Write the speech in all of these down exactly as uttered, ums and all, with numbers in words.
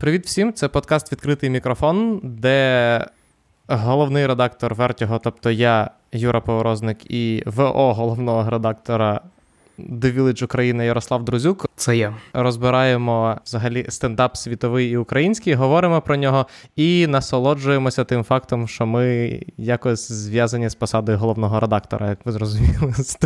Привіт всім, це подкаст «Відкритий мікрофон», де головний редактор «Вертіго», тобто я, Юра Поворозник, і ВО головного редактора «The Village Україна» Ярослав Друзюк. Це я. Розбираємо взагалі стендап світовий і український, говоримо про нього і насолоджуємося тим фактом, що ми якось зв'язані з посадою головного редактора, як ви зрозуміли, з,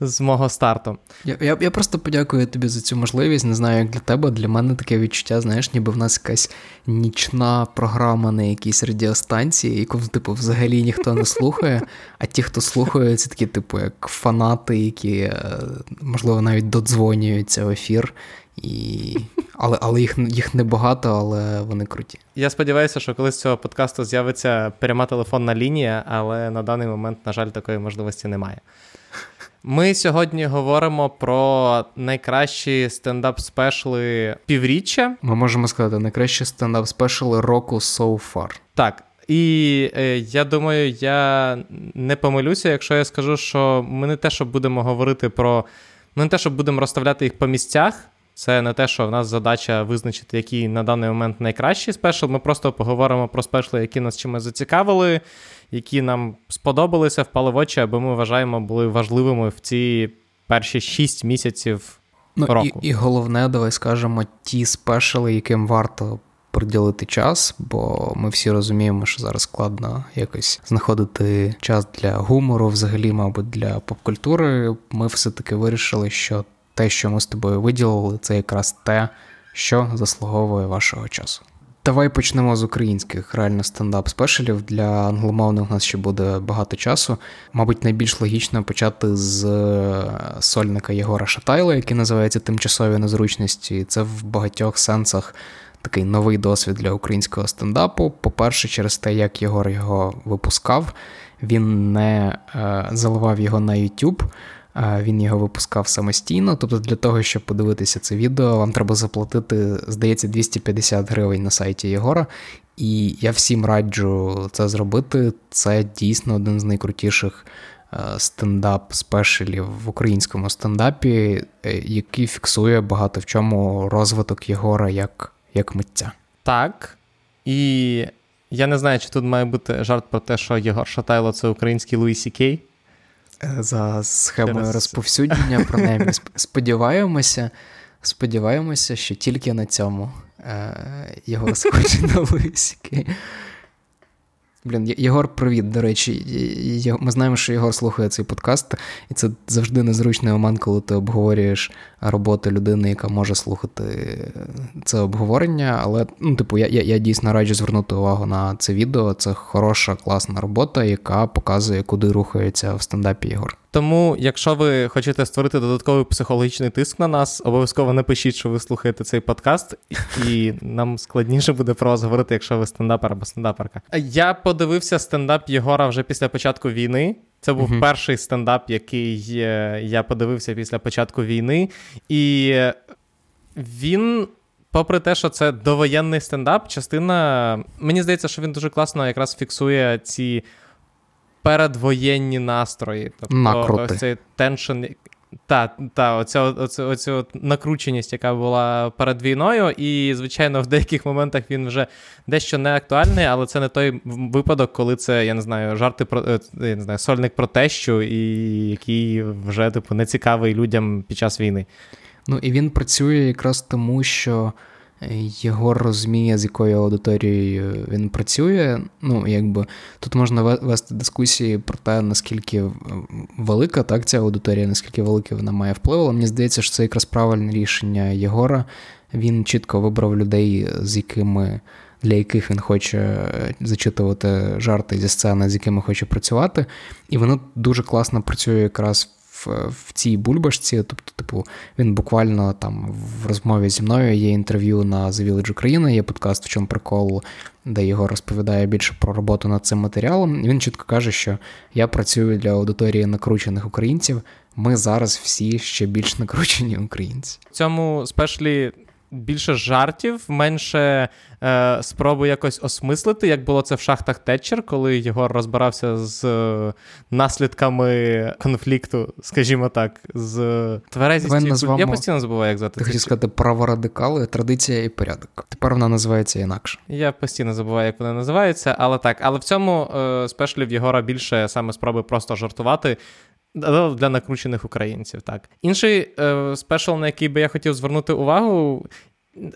з мого старту. Я, я, я просто подякую тобі за цю можливість, не знаю, як для тебе, для мене таке відчуття, знаєш, ніби в нас якась нічна програма на якійсь радіостанції, яку, типу, взагалі ніхто не слухає, а ті, хто слухає, це такі, типу, як фанати, які, можливо, навіть додзвонюються в ефір, і... але, але їх, їх небагато, але вони круті. Я сподіваюся, що колись з цього подкасту з'явиться пряма телефонна лінія, але на даний момент, на жаль, такої можливості немає. Ми сьогодні говоримо про найкращі стендап-спешли півріччя. Ми можемо сказати, найкращі стендап-спешли року so far. Так. І е, я думаю, я не помилюся, якщо я скажу, що ми не те, що будемо говорити про... Ми не те, що будемо розставляти їх по місцях. Це не те, що в нас задача визначити, які на даний момент найкращі спешли. Ми просто поговоримо про спешли, які нас чимось зацікавили, які нам сподобалися, впали в очі, або ми вважаємо були важливими в ці перші шість місяців ну, року. І, і головне, давай скажемо, ті спешли, яким варто приділити час, бо ми всі розуміємо, що зараз складно якось знаходити час для гумору, взагалі, мабуть, для поп-культури. Ми все-таки вирішили, що те, що ми з тобою виділили, це якраз те, що заслуговує вашого часу. Давай почнемо з українських реально стендап-спешелів. Для англомовних у нас ще буде багато часу. Мабуть, найбільш логічно почати з сольника Єгора Шатайла, який називається «Тимчасові незручності». Це в багатьох сенсах такий новий досвід для українського стендапу. По-перше, через те, як Єгор його випускав, він не е, заливав його на YouTube, е, він його випускав самостійно. Тобто для того, щоб подивитися це відео, вам треба заплатити, здається, двісті п'ятдесят гривень на сайті Єгора. І я всім раджу це зробити. Це дійсно один з найкрутіших стендап-спешелів в українському стендапі, який фіксує багато в чому розвиток Єгора як як митця. Так. І я не знаю, чи тут має бути жарт про те, що Єгор Шатайло – це український Луї Сі Кей. За схемою Через... розповсюдження, принаймні, сподіваємося, сподіваємося, що тільки на цьому його схожі на Луї Сі Кей. Блін, Єгор, привіт, до речі. Ми знаємо, що Єгор слухає цей подкаст, і це завжди незручний момент, коли ти обговорюєш роботу людини, яка може слухати це обговорення, але, ну, типу, я, я, я дійсно раджу звернути увагу на це відео. Це хороша, класна робота, яка показує, куди рухається в стендапі Єгор. Тому, якщо ви хочете створити додатковий психологічний тиск на нас, обов'язково напишіть, що ви слухаєте цей подкаст, і нам складніше буде про вас говорити, якщо ви стендапер або стендаперка. Я подивився стендап Єгора вже після початку війни. Це був mm-hmm. перший стендап, який я подивився після початку війни. І він, попри те, що це довоєнний стендап, частина... Мені здається, що він дуже класно якраз фіксує ці... передвоєнні настрої. Тобто ось цей теншен... Та, та оця, оця, оця накрученість, яка була перед війною, і, звичайно, в деяких моментах він вже дещо не актуальний, але це не той випадок, коли це, я не знаю, жарти про, я не знаю, сольник про тещу, і який вже, типу, не цікавий людям під час війни. Ну, і він працює якраз тому, що Єгор розуміє, з якою аудиторією він працює. Ну, якби тут можна вести дискусії про те, наскільки велика так ця аудиторія, наскільки велика вона має вплив. Але мені здається, що це якраз правильне рішення Єгора. Він чітко вибрав людей, з якими для яких він хоче зачитувати жарти зі сцени, з якими хоче працювати. І воно дуже класно працює якраз в цій бульбашці, тобто, типу, він буквально там в розмові зі мною, є інтерв'ю на The Village Україна, є подкаст «В чому прикол», де його розповідає більше про роботу над цим матеріалом. Він чітко каже, що я працюю для аудиторії накручених українців, ми зараз всі ще більш накручені українці. В цьому спешлі більше жартів, менше е, спроби якось осмислити, як було це в «Шахтах Тетчер», коли Єгор розбирався з е, наслідками конфлікту, скажімо так, з е, тверезістю. Назвамо... Я постійно забуваю, як звати. Ти хотів сказати праворадикали, традиція і порядок. Тепер вона називається інакше. Я постійно забуваю, як вона називається, але так. Але в цьому е, спешлі в Єгора більше саме спроби просто жартувати, для накручених українців, так. Інший е, спешл, на який би я хотів звернути увагу,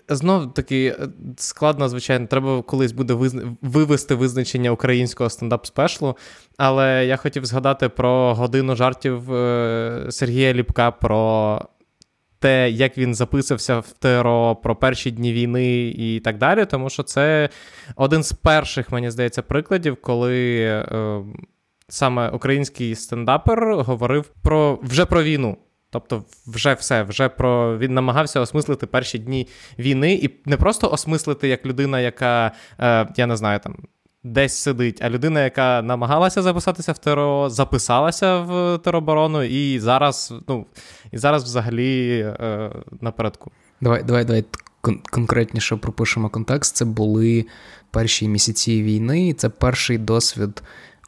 знов таки складно, звичайно, треба колись буде визна... вивести визначення українського стендап-спешлу, але я хотів згадати про годину жартів е, Сергія Ліпка, про те, як він записався в ТРО, про перші дні війни і так далі, тому що це один з перших, мені здається, прикладів, коли... Е, саме український стендапер говорив про вже про війну. Тобто вже все, вже про... Він намагався осмислити перші дні війни і не просто осмислити як людина, яка, е, я не знаю, там, десь сидить, а людина, яка намагалася записатися в ТРО, записалася в тероборону і зараз, ну, і зараз взагалі е, напередку. Давай, давай, давай кон- конкретніше пропишемо контекст. Це були перші місяці війни, це перший досвід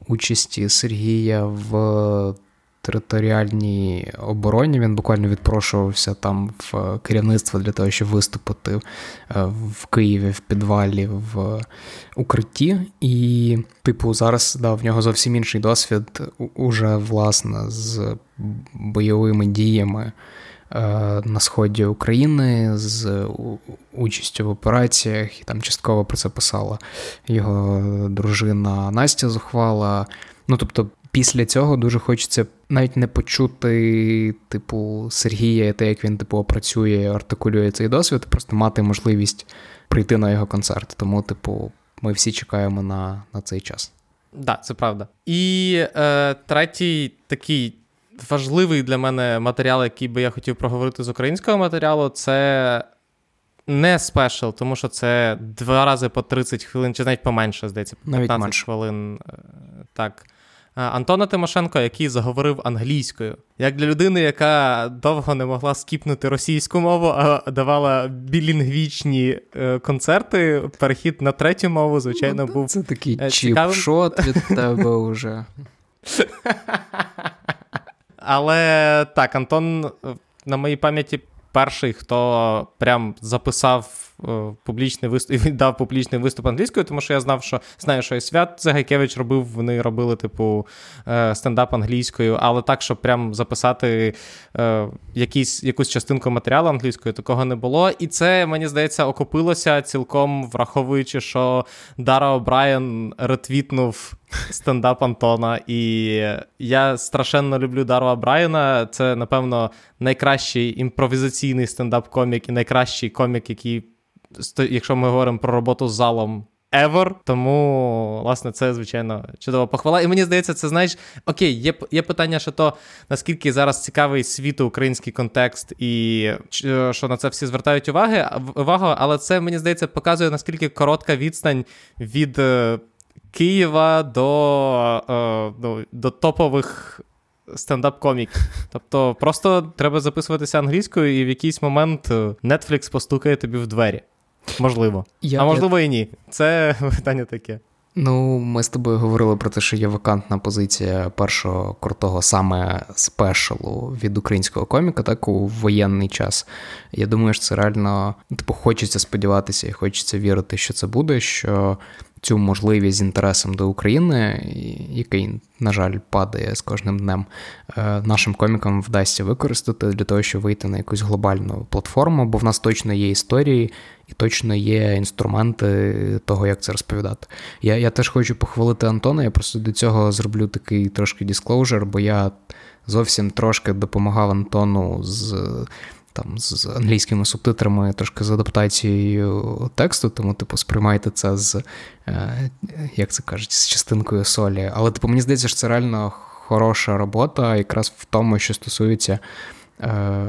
участі Сергія в територіальній обороні. Він буквально відпрошувався там в керівництво для того, щоб виступити в Києві, в підвалі, в укритті. І, типу, зараз да, в нього зовсім інший досвід уже, власне, з бойовими діями на сході України, з участю в операціях, і там частково про це писала його дружина Настя Зухвала. Ну, тобто, після цього дуже хочеться навіть не почути, типу, Сергія, те, як він, типу, опрацює, артикулює цей досвід, просто мати можливість прийти на його концерт. Тому, типу, ми всі чекаємо на, на цей час. Так, да, це правда. І е, третій такий важливий для мене матеріал, який би я хотів проговорити з українського матеріалу, це не спешл, тому що це два рази по тридцять хвилин, чи навіть поменше, здається, п'ятнадцять хвилин. Так. Антона Тимошенко, який заговорив англійською. Як для людини, яка довго не могла скіпнути російську мову, а давала білінгвічні концерти, перехід на третю мову, звичайно, був цікавим. Це такий чіпшот від тебе вже. Але так, Антон, на моїй пам'яті, перший, хто прям записав публічний виступ і дав публічний виступ англійською, тому що я знав, що знаю, що і Свят Загайкевич робив, вони робили, типу, стендап англійською, але так, щоб прям записати якісь, якусь частинку матеріалу англійською, такого не було. І це, мені здається, окупилося цілком, враховуючи, що Дара О'Брайєн ретвітнув стендап Антона, і я страшенно люблю Дару О'Брайєна, це, напевно, найкращий імпровізаційний стендап-комік і найкращий комік, який, якщо ми говоримо про роботу з залом, ever, тому, власне, це, звичайно, чудова похвала. І мені здається, це, знаєш, окей, є, є питання, що то, наскільки зараз цікавий світу український контекст і що на це всі звертають уваги, увагу, але це, мені здається, показує, наскільки коротка відстань від Києва до, ну, до топових стендап-коміків. Тобто просто треба записуватися англійською і в якийсь момент Netflix постукає тобі в двері. Можливо. Я, а можливо я... і ні. Це питання таке. Ну, ми з тобою говорили про те, що є вакантна позиція першого крутого саме спешалу від українського коміка, так, у воєнний час. Я думаю, що це реально, типу, хочеться сподіватися і хочеться вірити, що це буде, що цю можливість з інтересом до України, який, на жаль, падає з кожним днем, нашим комікам вдасться використати для того, щоб вийти на якусь глобальну платформу, бо в нас точно є історії і точно є інструменти того, як це розповідати. Я, я теж хочу похвалити Антона, я просто до цього зроблю такий трошки дисклоужер, бо я зовсім трошки допомагав Антону з... там з англійськими субтитрами, трошки з адаптацією тексту, тому, типу, сприймайте це з, як це кажуть, з частинкою солі. Але, типу, мені здається, що це реально хороша робота якраз в тому, що стосується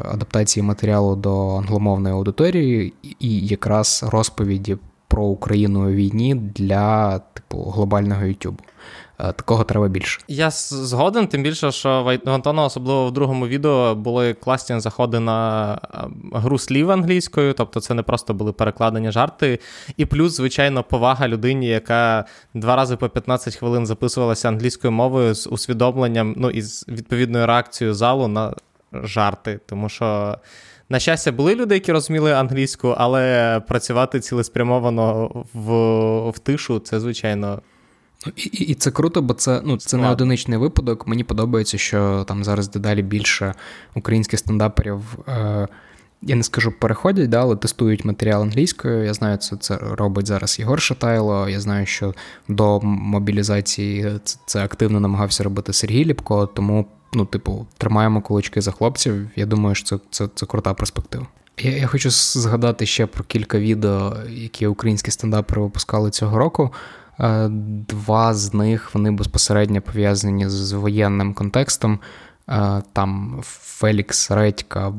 адаптації матеріалу до англомовної аудиторії і якраз розповіді про Україну у війні для, типу, глобального YouTube. такого треба більше. Я згоден, тим більше, що в Антона, особливо в другому відео, були класні заходи на гру слів англійською, тобто це не просто були перекладені жарти, і плюс, звичайно, повага людині, яка два рази по п'ятнадцять хвилин записувалася англійською мовою з усвідомленням, ну, і з відповідною реакцією залу на жарти, тому що... На щастя, були люди, які розуміли англійську, але працювати цілеспрямовано в, в тишу – це, звичайно... І, і, і це круто, бо це, ну, це не одиничний випадок. Мені подобається, що там зараз дедалі більше українських стендаперів, е, я не скажу, переходять, да, але тестують матеріал англійською. Я знаю, це, це робить зараз Єгор Шатайло. Я знаю, що до мобілізації це, це активно намагався робити Сергій Ліпко, тому... Ну, типу, тримаємо кулачки за хлопців. Я думаю, що це, це, це крута перспектива. Я, я хочу згадати ще про кілька відео, які українські стендапери випускали цього року. Два з них, вони безпосередньо пов'язані з воєнним контекстом. Там Фелікс Редька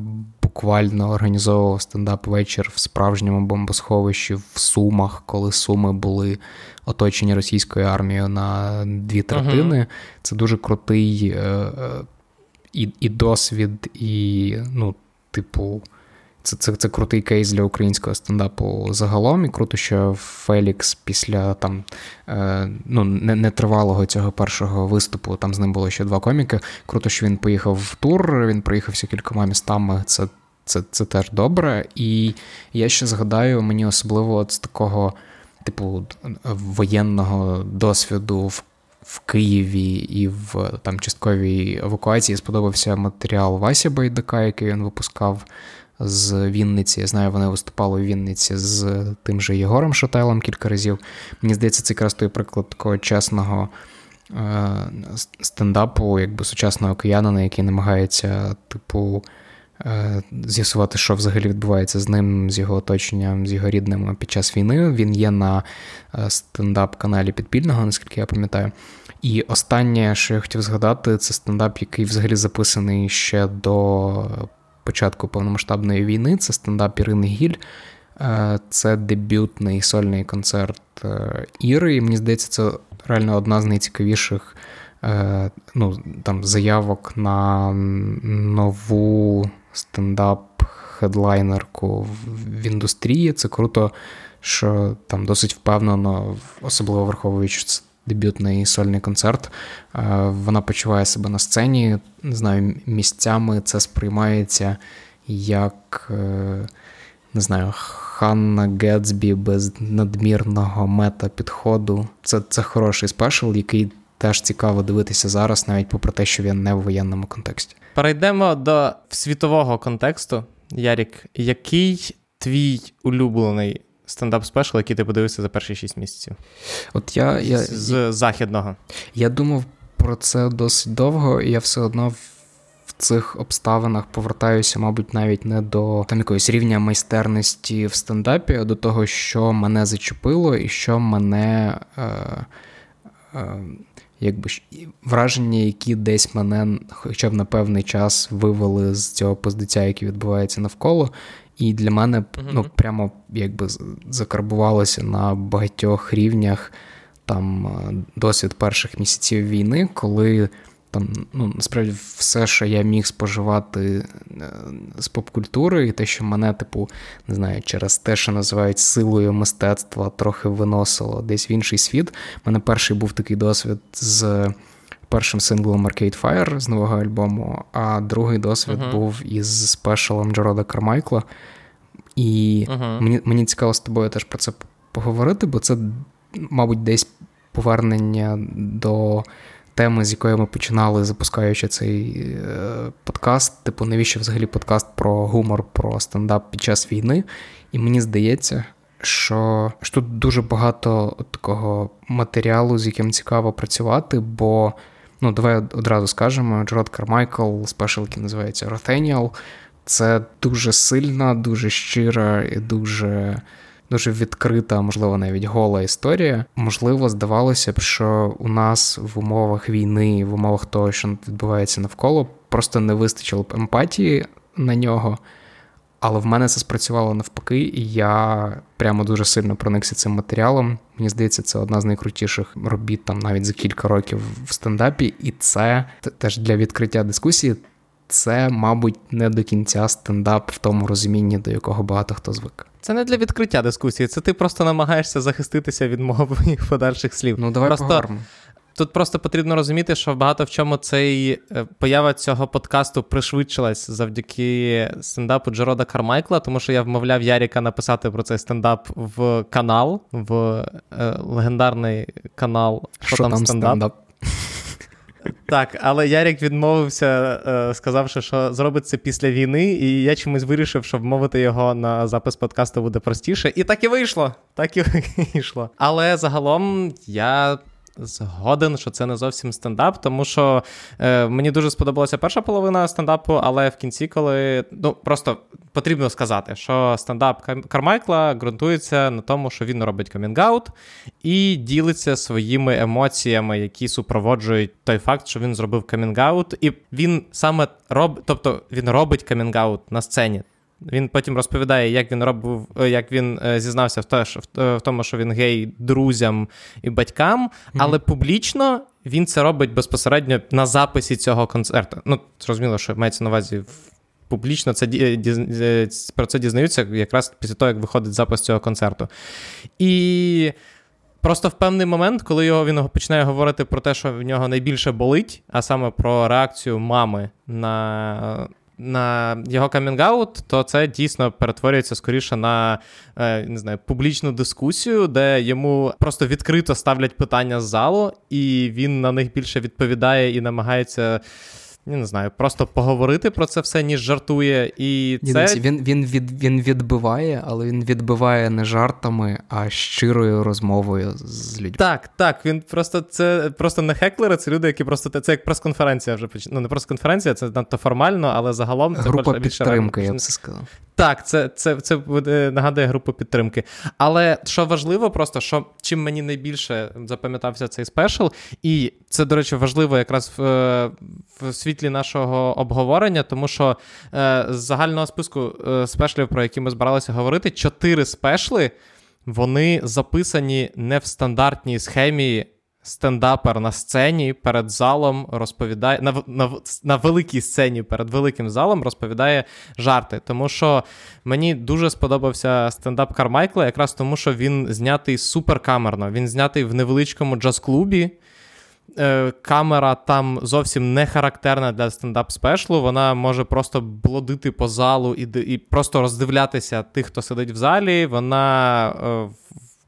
буквально організовував стендап-вечір в справжньому бомбосховищі в Сумах, коли Суми були оточені російською армією на дві третини. Uh-huh. Це дуже крутий е- е- і-, і досвід, і, ну, типу, це, це, це крутий кейс для українського стендапу загалом. І круто, що Фелікс після там, е, ну, нетривалого цього першого виступу, там з ним було ще два коміки, круто, що він поїхав в тур, він проїхався кількома містами, це, це, це теж добре. І я ще згадаю, мені особливо от з такого типу воєнного досвіду в в Києві і в там частковій евакуації сподобався матеріал Васі Байдака, який він випускав з Вінниці. Я знаю, вони виступали в Вінниці з тим же Єгором Шатайлом кілька разів. Мені здається, це якраз той приклад такого чесного е- стендапу, якби сучасного киянина, який намагається, типу, е- з'ясувати, що взагалі відбувається з ним, з його оточенням, з його рідними під час війни. Він є на стендап-каналі Підпільного, наскільки я пам'ятаю. І останнє, що я хотів згадати, це стендап, який взагалі записаний ще до початку повномасштабної війни, це стендап Ірини Гіль, це дебютний сольний концерт Іри, і мені здається, це реально одна з найцікавіших, ну, там, заявок на нову стендап-хедлайнерку в індустрії. Це круто, що там досить впевнено, особливо враховуючи, що це дебютний сольний концерт. Вона почуває себе на сцені. Не знаю, місцями це сприймається як, не знаю, Ханна Ґедсбі без надмірного мета-підходу. Це, це хороший спешл, який теж цікаво дивитися зараз, навіть попри те, що він не в воєнному контексті. Перейдемо до світового контексту. Ярік, який твій улюблений стендап-спешл, який ти подивився за перші шість місяців? От я, я, з західного. Я думав про це досить довго, і я все одно в цих обставинах повертаюся, мабуть, навіть не до там якогось рівня майстерності в стендапі, а до того, що мене зачепило і що мене... Е, е, якби враження, які десь мене хоча б на певний час вивели з цього поздиття, яке відбувається навколо. І для мене, ну, прямо якби закарбувалося на багатьох рівнях там досвід перших місяців війни, коли там, ну, насправді все, що я міг споживати з попкультури, і те, що мене, типу, не знаю, через те, що називають силою мистецтва, трохи виносило десь в інший світ. У мене перший був такий досвід з першим синглом Arcade Fire з нового альбому, а другий досвід uh-huh. був із спешалом Джеррода Кармайкла. І uh-huh. мені, мені цікаво з тобою теж про це поговорити, бо це, мабуть, десь повернення до теми, з якої ми починали, запускаючи цей е, подкаст. Типу, навіщо взагалі подкаст про гумор, про стендап під час війни? І мені здається, що, що тут дуже багато такого матеріалу, з яким цікаво працювати, бо, ну, давай одразу скажемо, Джеррод Кармайкл, спешл, який називається «Ротаніел», це дуже сильна, дуже щира і дуже, дуже відкрита, можливо, навіть гола історія. Можливо, здавалося б, що у нас в умовах війни, в умовах того, що відбувається навколо, просто не вистачило б емпатії на нього, Але в мене це спрацювало навпаки, і я прямо дуже сильно проникся цим матеріалом. Мені здається, це одна з найкрутіших робіт там навіть за кілька років в стендапі. І це теж для відкриття дискусії, це, мабуть, не до кінця стендап в тому розумінні, до якого багато хто звик. Це не для відкриття дискусії, це ти просто намагаєшся захиститися від мого подальших слів. Ну, давай просто... поговоримо. Тут просто потрібно розуміти, що багато в чому цей поява цього подкасту пришвидшилась завдяки стендапу Джеррода Кармайкла, тому що я вмовляв Яріка написати про цей стендап в канал, в е, легендарний канал «Що, що там, там стендап?». стендап? Так, але Ярік відмовився, сказавши, що зробить це після війни, і я чомусь вирішив, що вмовити його на запис подкасту буде простіше. І так і вийшло, так і вийшло. Але загалом я... згоден, що це не зовсім стендап, тому що е, мені дуже сподобалася перша половина стендапу, але в кінці, коли... Ну, просто потрібно сказати, що стендап Кармайкла ґрунтується на тому, що він робить комінг-аут і ділиться своїми емоціями, які супроводжують той факт, що він зробив комінг-аут. І він саме роб... тобто він робить комінг-аут на сцені. Він потім розповідає, як він робив, як він е, зізнався в, те, що, в, е, в тому, що він гей друзям і батькам, mm-hmm. але публічно він це робить безпосередньо на записі цього концерту. Ну, зрозуміло, що мається на увазі публічно це діз... про це дізнаються якраз після того, як виходить запис цього концерту. І просто в певний момент, коли його, він починає говорити про те, що в нього найбільше болить, а саме про реакцію мами на... на його камінг-аут, то це дійсно перетворюється скоріше на, не знаю, публічну дискусію, де йому просто відкрито ставлять питання з залу, і він на них більше відповідає і намагається, не знаю, просто поговорити про це все, ніж жартує. І це... Він, він, від, він відбиває, але він відбиває не жартами, а щирою розмовою з людьми. Так, так, він просто, це просто не хеклери, це люди, які просто, це як прес-конференція вже починає. Ну, не прес-конференція, це надто формально, але загалом... Це група підтримки, я б це сказав. Так, це, це, це нагадує групу підтримки. Але що важливо просто, що чим мені найбільше запам'ятався цей спешл, і це, до речі, важливо якраз в, в світлі нашого обговорення, тому що е, з загального списку е, спешлів, про які ми збиралися говорити, чотири спешли, вони записані не в стандартній схемі. Стендапер на сцені перед залом розповідає, на, на, на великій сцені перед великим залом розповідає жарти. Тому що мені дуже сподобався стендап Кармайкла, якраз тому, що він знятий суперкамерно. Він знятий в невеличкому джаз-клубі. Камера там зовсім не характерна для стендап-спешлу. Вона може просто блодити по залу і, і просто роздивлятися тих, хто сидить в залі. Вона...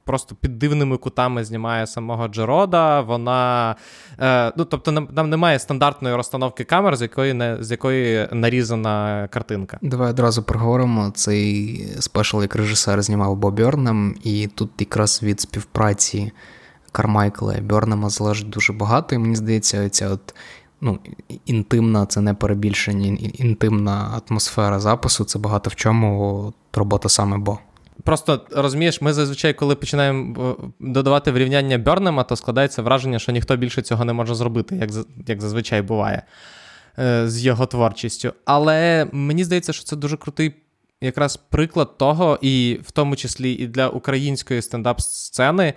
просто під дивними кутами знімає самого Джеррода, вона... Е, ну, тобто, нам, нам немає стандартної розстановки камер, з якої, не, з якої нарізана картинка. Давай одразу проговоримо. Цей спешл як режисер знімав Бо Бернем, і тут якраз від співпраці Кармайкла і Бернема залежить дуже багато, і мені здається, оця от, ну, інтимна, це не перебільшення, інтимна атмосфера запису, це багато в чому робота саме Бо. Просто, розумієш, ми зазвичай, коли починаємо додавати врівняння Бернема, то складається враження, що ніхто більше цього не може зробити, як, як зазвичай буває з його творчістю. Але мені здається, що це дуже крутий якраз приклад того, і в тому числі і для української стендап-сцени,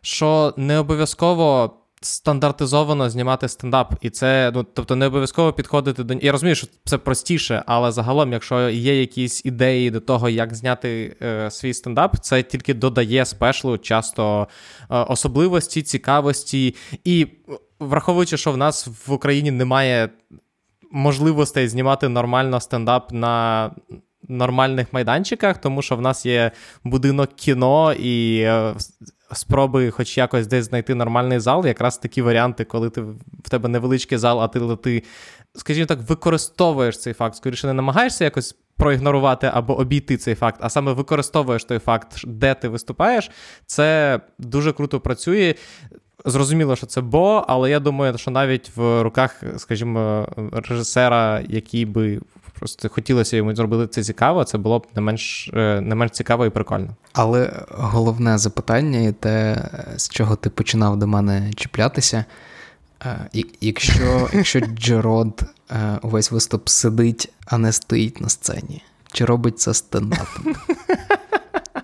що не обов'язково стандартизовано знімати стендап. І це, ну, тобто не обов'язково підходити до... Я розумію, що це простіше, але загалом, якщо є якісь ідеї до того, як зняти е, свій стендап, це тільки додає спешлу часто е, особливості, цікавості. І враховуючи, що в нас в Україні немає можливостей знімати нормально стендап на... нормальних майданчиках, тому що в нас є будинок кіно і е, спроби хоч якось десь знайти нормальний зал, якраз такі варіанти, коли ти, в тебе невеличкий зал, а ти, ти, скажімо так, використовуєш цей факт, скоріше не намагаєшся якось проігнорувати або обійти цей факт, а саме використовуєш той факт, де ти виступаєш, це дуже круто працює. Зрозуміло, що це Бо, але я думаю, що навіть в руках, скажімо, режисера, який би просто хотілося йому зробити це цікаво, це було б не менш, не менш цікаво і прикольно. Але головне запитання і те, з чого ти починав до мене чіплятися, якщо, якщо Джеррод увесь виступ сидить, а не стоїть на сцені, Чи робить це стендапом?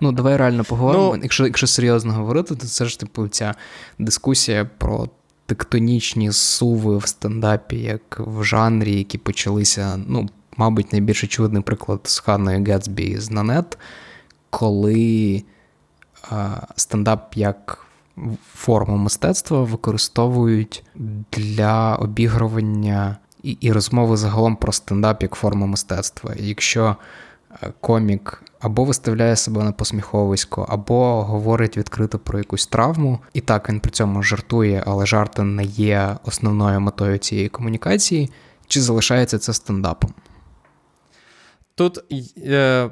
Ну, давай реально поговоримо. Ну, якщо, якщо серйозно говорити, то це ж, типу, ця дискусія про тектонічні суви в стендапі, як в жанрі, які почалися, ну, мабуть, найбільш очевидний приклад з Ханною Ґедсбі і з Nanette, коли а, стендап як форму мистецтва використовують для обігрування і, і розмови загалом про стендап як форму мистецтва. Якщо комік або виставляє себе на посміховисько, або говорить відкрито про якусь травму. І так, він при цьому жартує, але жарти не є основною метою цієї комунікації. Чи залишається це стендапом? Тут е,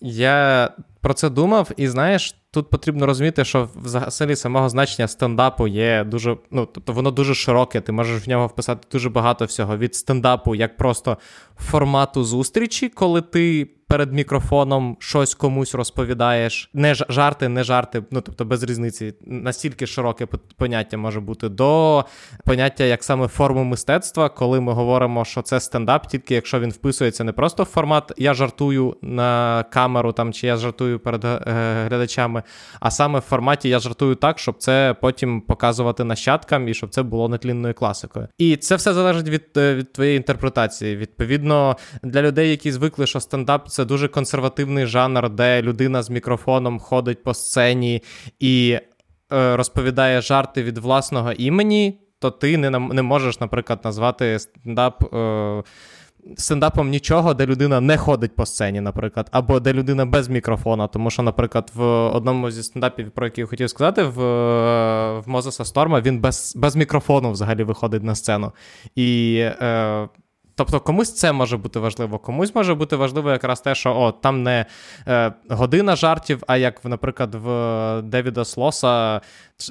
я про це думав, і знаєш, тут потрібно розуміти, що взагалі самого значення стендапу є дуже, ну, тобто воно дуже широке, ти можеш в нього вписати дуже багато всього, від стендапу як просто формату зустрічі, коли ти перед мікрофоном щось комусь розповідаєш, не жарти, не жарти, ну, тобто без різниці, настільки широке поняття може бути, до поняття як саме форму мистецтва, коли ми говоримо, що це стендап, тільки якщо він вписується не просто в формат «я жартую на камеру» там, чи «я жартую перед глядачами», а саме в форматі «я жартую так, щоб це потім показувати нащадкам і щоб це було нетлінною класикою». І це все залежить від, від твоєї інтерпретації. Відповідно, для людей, які звикли, що стендап – це дуже консервативний жанр, де людина з мікрофоном ходить по сцені і е, розповідає жарти від власного імені, то ти не, не можеш, наприклад, назвати стендап е, стендапом нічого, де людина не ходить по сцені, наприклад, або де людина без мікрофона, тому що, наприклад, в одному зі стендапів, про який я хотів сказати, в, в Мозеса Сторма, він без, без мікрофону взагалі виходить на сцену. І... Е, Тобто комусь це може бути важливо, комусь може бути важливо якраз те, що о, там не е, година жартів, а як, наприклад, в Девіда Слоса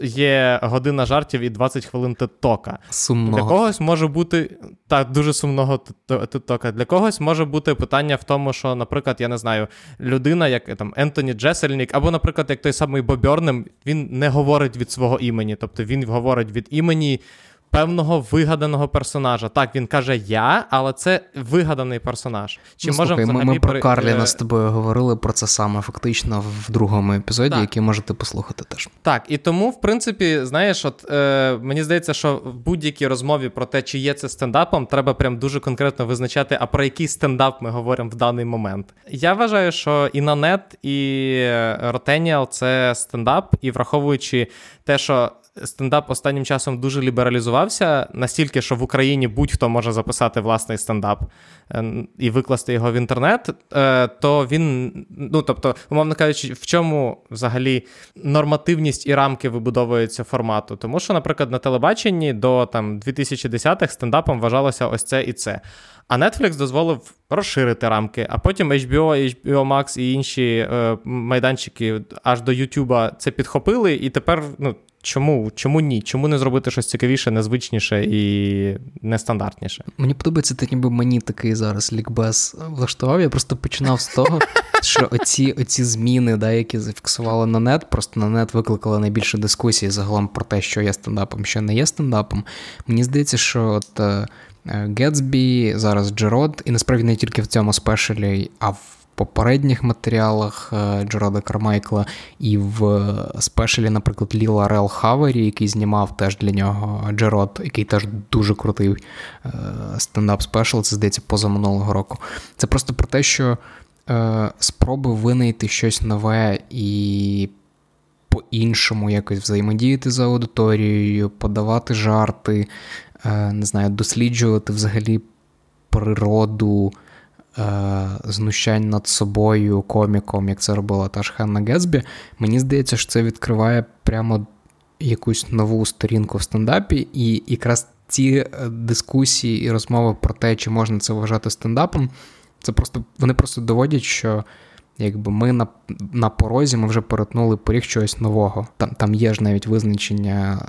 є година жартів і двадцять хвилин тет-тока. Сумного. Для когось може бути, так, дуже сумного тет-тока. Для когось може бути питання в тому, що, наприклад, я не знаю, людина, як там Ентоні Джесельнік, або, наприклад, як той самий Бо Бернем, він не говорить від свого імені, тобто він говорить від імені певного вигаданого персонажа. Так, він каже «я», але це вигаданий персонаж. Чи ну, слухай, ми, ми про Карліна з тобою говорили про це саме фактично в другому епізоді, так, який можете послухати теж. Так, і тому, в принципі, знаєш, от е, мені здається, що в будь-якій розмові про те, чи є це стендапом, треба прям дуже конкретно визначати, а про який стендап ми говоримо в даний момент. Я вважаю, що і Nanette, і Ротаніел – це стендап, і враховуючи те, що стендап останнім часом дуже лібералізувався, настільки, що в Україні будь-хто може записати власний стендап і викласти його в інтернет, то він, ну, тобто, умовно кажучи, в чому взагалі нормативність і рамки вибудовуються формату? Тому що, наприклад, на телебаченні до там дві тисячі десятих стендапом вважалося ось це і це. А Netflix дозволив розширити рамки, а потім Ейч Бі О, Ейч Бі О Макс і інші е, майданчики аж до Ютуба це підхопили, і тепер, ну, чому? Чому ні? Чому не зробити щось цікавіше, незвичніше і нестандартніше? Мені подобається, ти ніби мені такий зараз лікбез влаштував. Я просто починав з того, що оці, оці зміни, да, які зафіксували Nanette, просто Nanette викликали найбільше дискусій загалом про те, що є стендапом, що не є стендапом. Мені здається, що от Ґедсбі, зараз Джеррод, і насправді не тільки в цьому спешелі, а в попередніх матеріалах Джеррода Кармайкла і в спешелі, наприклад, Ліла Рел Хавері, який знімав теж для нього Джеррод, який теж дуже крутий стендап-спешл, це, здається, позаминулого року. Це просто про те, що спроби винайти щось нове і по-іншому якось взаємодіяти з аудиторією, подавати жарти, не знаю, досліджувати взагалі природу е- знущань над собою коміком, як це робила та ж Ханна Ґедсбі. Мені здається, що це відкриває прямо якусь нову сторінку в стендапі, і якраз ці дискусії і розмови про те, чи можна це вважати стендапом, це просто, вони просто доводять, що якби ми на, на порозі, ми вже перетнули поріг чогось нового. Там, там є ж навіть визначення.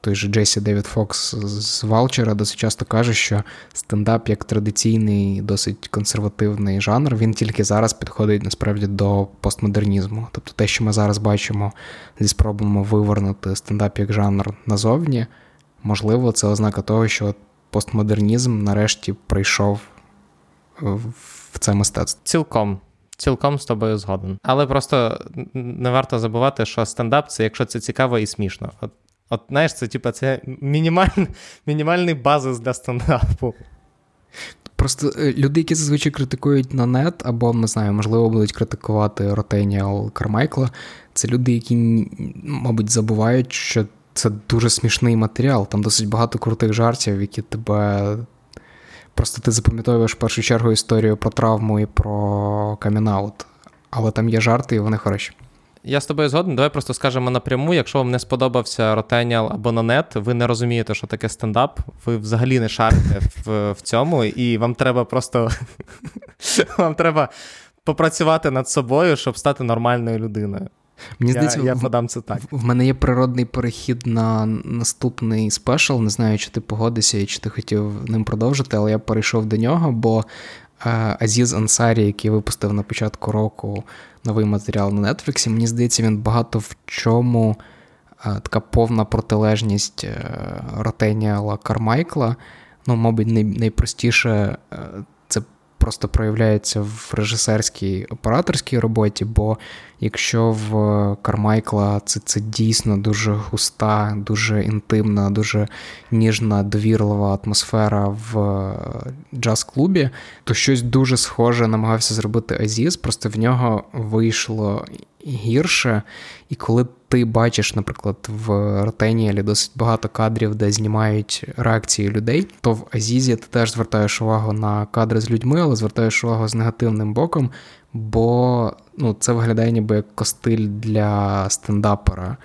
Той же Джесі Девід Фокс з Валчера досить часто каже, що стендап як традиційний, досить консервативний жанр, він тільки зараз підходить, насправді, до постмодернізму. Тобто те, що ми зараз бачимо зі спробами вивернути стендап як жанр назовні, можливо, це ознака того, що постмодернізм нарешті прийшов в в це мистецтво. Цілком. Цілком з тобою згоден. Але просто не варто забувати, що стендап – це якщо це цікаво і смішно. От, от знаєш, це, типу, це мінімальний, мінімальний базис для стендапу. Просто люди, які зазвичай критикують Nanette, або, не знаю, можливо, будуть критикувати Ротаніел, Кармайкла, це люди, які, мабуть, забувають, що це дуже смішний матеріал. Там досить багато крутих жартів, які тебе... Просто ти запам'ятовуєш в першу чергу історію про травму і про камінаут. Але там є жарти, і вони хороші. Я з тобою згоден. Давай просто скажемо напряму. Якщо вам не сподобався Ротаніел або Nanette, ви не розумієте, що таке стендап. Ви взагалі не шарите в, в цьому. І вам треба просто... Вам треба попрацювати над собою, щоб стати нормальною людиною. Мені здається, я, я подам це так. В мене є природний перехід на наступний спешл. Не знаю, чи ти погодишся і чи ти хотів ним продовжити, але я перейшов до нього, бо е, Азіз Ансарі, який випустив на початку року новий матеріал на Нетфліксі, мені здається, він багато в чому е, така повна протилежність е, Ротаніела Кармайкла. Ну, мабуть, най, найпростіше е, це просто проявляється в режисерській, операторській роботі, бо якщо в Кармайкла це, це дійсно дуже густа, дуже інтимна, дуже ніжна, довірлива атмосфера в джаз-клубі, то щось дуже схоже намагався зробити Азіз, просто в нього вийшло гірше. І коли ти бачиш, наприклад, в Ротаніелі досить багато кадрів, де знімають реакції людей, то в Азізі ти теж звертаєш увагу на кадри з людьми, але звертаєш увагу з негативним боком, бо ну, це виглядає ніби як костиль для стендапера,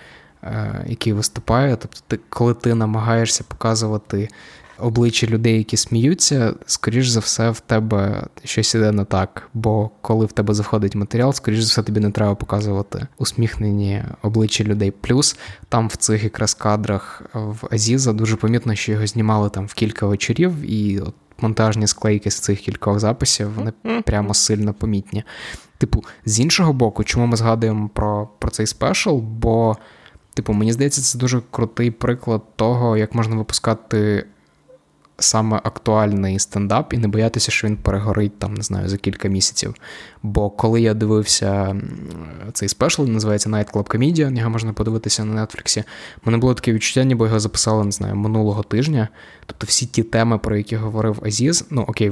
е- який виступає. Тобто, ти, коли ти намагаєшся показувати обличчя людей, які сміються, скоріш за все в тебе щось іде не так, бо коли в тебе заходить матеріал, скоріш за все тобі не треба показувати усміхнені обличчя людей. Плюс там в цих якраз кадрах в Азіза дуже помітно, що його знімали там в кілька вечорів, і от монтажні склейки з цих кількох записів, вони прямо сильно помітні. Типу, з іншого боку, чому ми згадуємо про, про цей спешл, бо, типу, мені здається, це дуже крутий приклад того, як можна випускати саме актуальний стендап і не боятися, що він перегорить там, не знаю, за кілька місяців. Бо коли я дивився цей спешл, називається Night Club Comedian, його можна подивитися на Нетфліксі, в мене було таке відчуття, ніби його записали, не знаю, минулого тижня. Тобто всі ті теми, про які говорив Азіз, ну окей,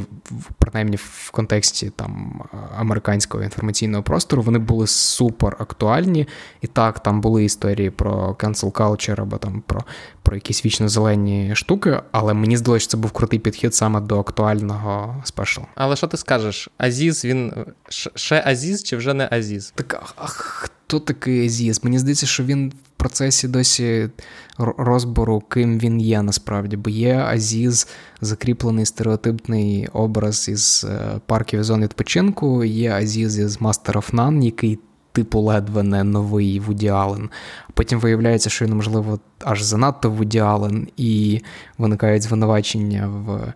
принаймні в контексті там американського інформаційного простору, вони були супер актуальні. І так, там були історії про cancel culture або там про, про якісь вічно-зелені штуки, але мені здалося, що це був крутий підхід саме до актуального спешлу. Але що ти скажеш? Азіз, він... Ще Азіз чи вже не Азіз? Так, а хто такий Азіз? Мені здається, що він в процесі досі розбору, ким він є насправді. Бо є Азіз, закріплений стереотипний образ із парків і зон відпочинку, є Азіз із Master of None, який типу ледве не новий Вуді Аллен. Потім виявляється, що він, можливо, аж занадто Вуді Аллен, і виникають звинувачення в...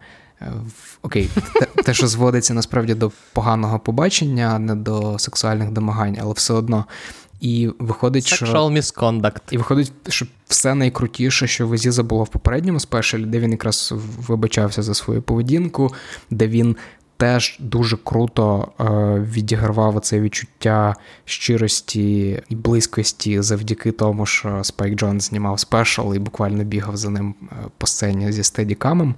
в окей, те, те, що зводиться насправді до поганого побачення, а не до сексуальних домагань, але все одно. І виходить, що... Sexual misconduct. І виходить, що все найкрутіше, що в Азіза було в попередньому спешелі, де він якраз вибачався за свою поведінку, де він теж дуже круто е, відігравав це відчуття щирості і близькості завдяки тому, що Спайк Джонс знімав спешл і буквально бігав за ним по сцені зі стедікамом.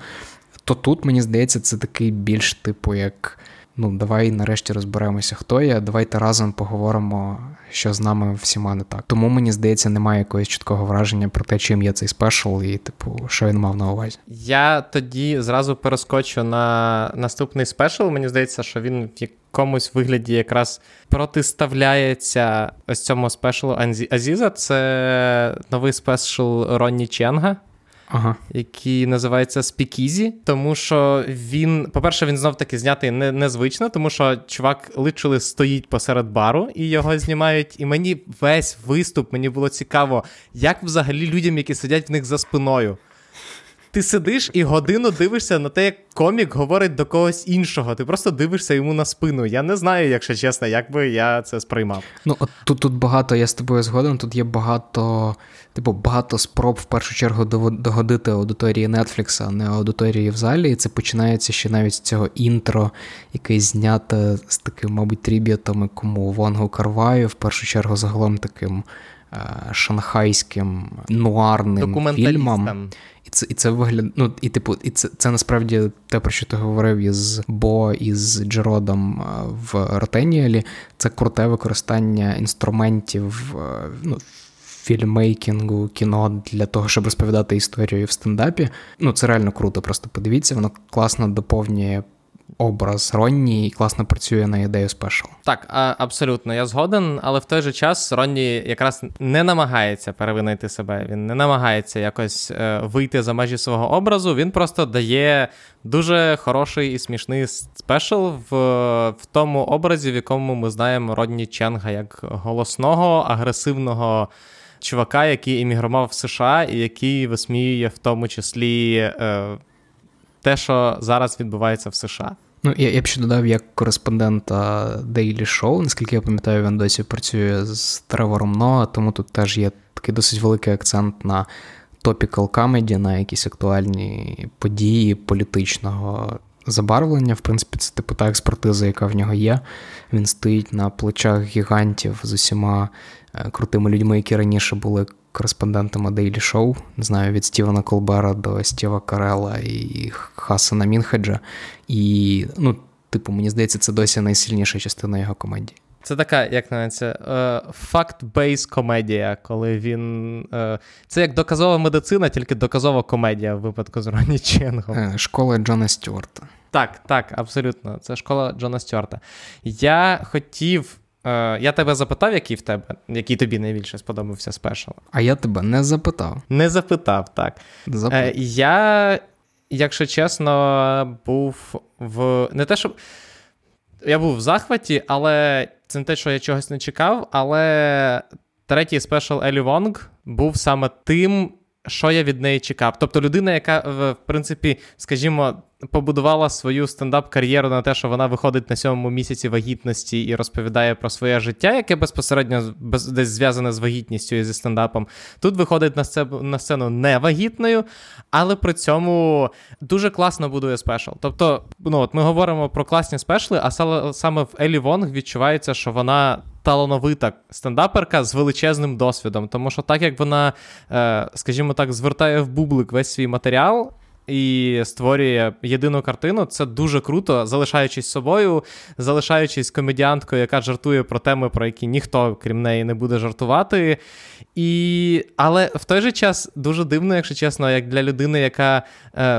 То тут, мені здається, це такий більш типу як, ну, давай нарешті розберемося, хто я, давайте разом поговоримо, що з нами всіма не так. Тому, мені здається, немає якогось чіткого враження про те, чим є цей спешл і, типу, що він мав на увазі. Я тоді зразу перескочу на наступний спешл. Мені здається, що він в якомусь вигляді якраз протиставляється ось цьому спешлу Азіза. Це новий спешл Ронні Чієнга. Ага. Який називається «Спікізі», тому що він, по-перше, він знов-таки знятий не, незвично, тому що чувак личили стоїть посеред бару, і його знімають, і мені весь виступ, мені було цікаво, як взагалі людям, які сидять в них за спиною, ти сидиш і годину дивишся на те, як комік говорить до когось іншого. Ти просто дивишся йому на спину. Я не знаю, якщо чесно, як би я це сприймав. Ну, от тут, тут багато, я з тобою згоден, тут є багато, типу, багато спроб, в першу чергу, догодити аудиторії Netflix, а не аудиторії в залі. І це починається ще навіть з цього інтро, яке знято з таким, мабуть, триб'ютом кому Вонгу Карваю, в першу чергу, загалом таким шанхайським нуарним фільмам. І це, і це вигляд... ну, і, типу, і це, це насправді те, про що ти говорив із Бо, із Джерродом в Ротаніелі. Це круте використання інструментів, ну, фільмейкінгу, кіно для того, щоб розповідати історію в стендапі. Ну, це реально круто, просто подивіться, воно класно доповнює образ Ронні і класно працює на ідею спешл. Так, абсолютно, я згоден, але в той же час Ронні якраз не намагається перевинити себе, він не намагається якось е, вийти за межі свого образу, він просто дає дуже хороший і смішний спешл в, в тому образі, в якому ми знаємо Ронні Ченга як голосного, агресивного чувака, який емігрував в США і який висміює в тому числі... Е, те, що зараз відбувається в США. Ну, я, я б ще додав, як кореспондента Daily Show, наскільки я пам'ятаю, він досі працює з Тревором Ноа, тому тут теж є такий досить великий акцент на topical comedy, на якісь актуальні події політичного забарвлення. В принципі, це типу та експертиза, яка в нього є. Він стоїть на плечах гігантів з усіма крутими людьми, які раніше були кореспондентами Daily Show, не знаю, від Стівена Колбера до Стіва Карелла і Хасана Мінхеджа. І, ну, типу, мені здається, це досі найсильніша частина його комедії. Це така, як називається, факт-бейс комедія, коли він... Це як доказова медицина, тільки доказова комедія в випадку з Ронні Ченгом. Школа Джона Стюарта. Так, так, абсолютно. Це школа Джона Стюарта. Я хотів... Я тебе запитав, який в тебе, який тобі найбільше сподобався спешл? А я тебе не запитав. Не запитав, так. Запит. Я, якщо чесно, був в... Не те, щоб... Я був в захваті, але це не те, що я чогось не чекав, але третій спешл Алі Вонг був саме тим, що я від неї чекав. Тобто людина, яка, в принципі, скажімо, побудувала свою стендап-кар'єру на те, що вона виходить на сьомому місяці вагітності і розповідає про своє життя, яке безпосередньо без, десь зв'язане з вагітністю і зі стендапом. Тут виходить на сцену, на сцену невагітною, але при цьому дуже класно будує спешл. Тобто, ну от ми говоримо про класні спешли, а саме в Елі Вонг відчувається, що вона талановита стендаперка з величезним досвідом. Тому що так, як вона, скажімо так, звертає в бублик весь свій матеріал, і створює єдину картину, це дуже круто, залишаючись собою, залишаючись комедіанткою, яка жартує про теми, про які ніхто, крім неї, не буде жартувати. І... Але в той же час дуже дивно, якщо чесно, як для людини, яка,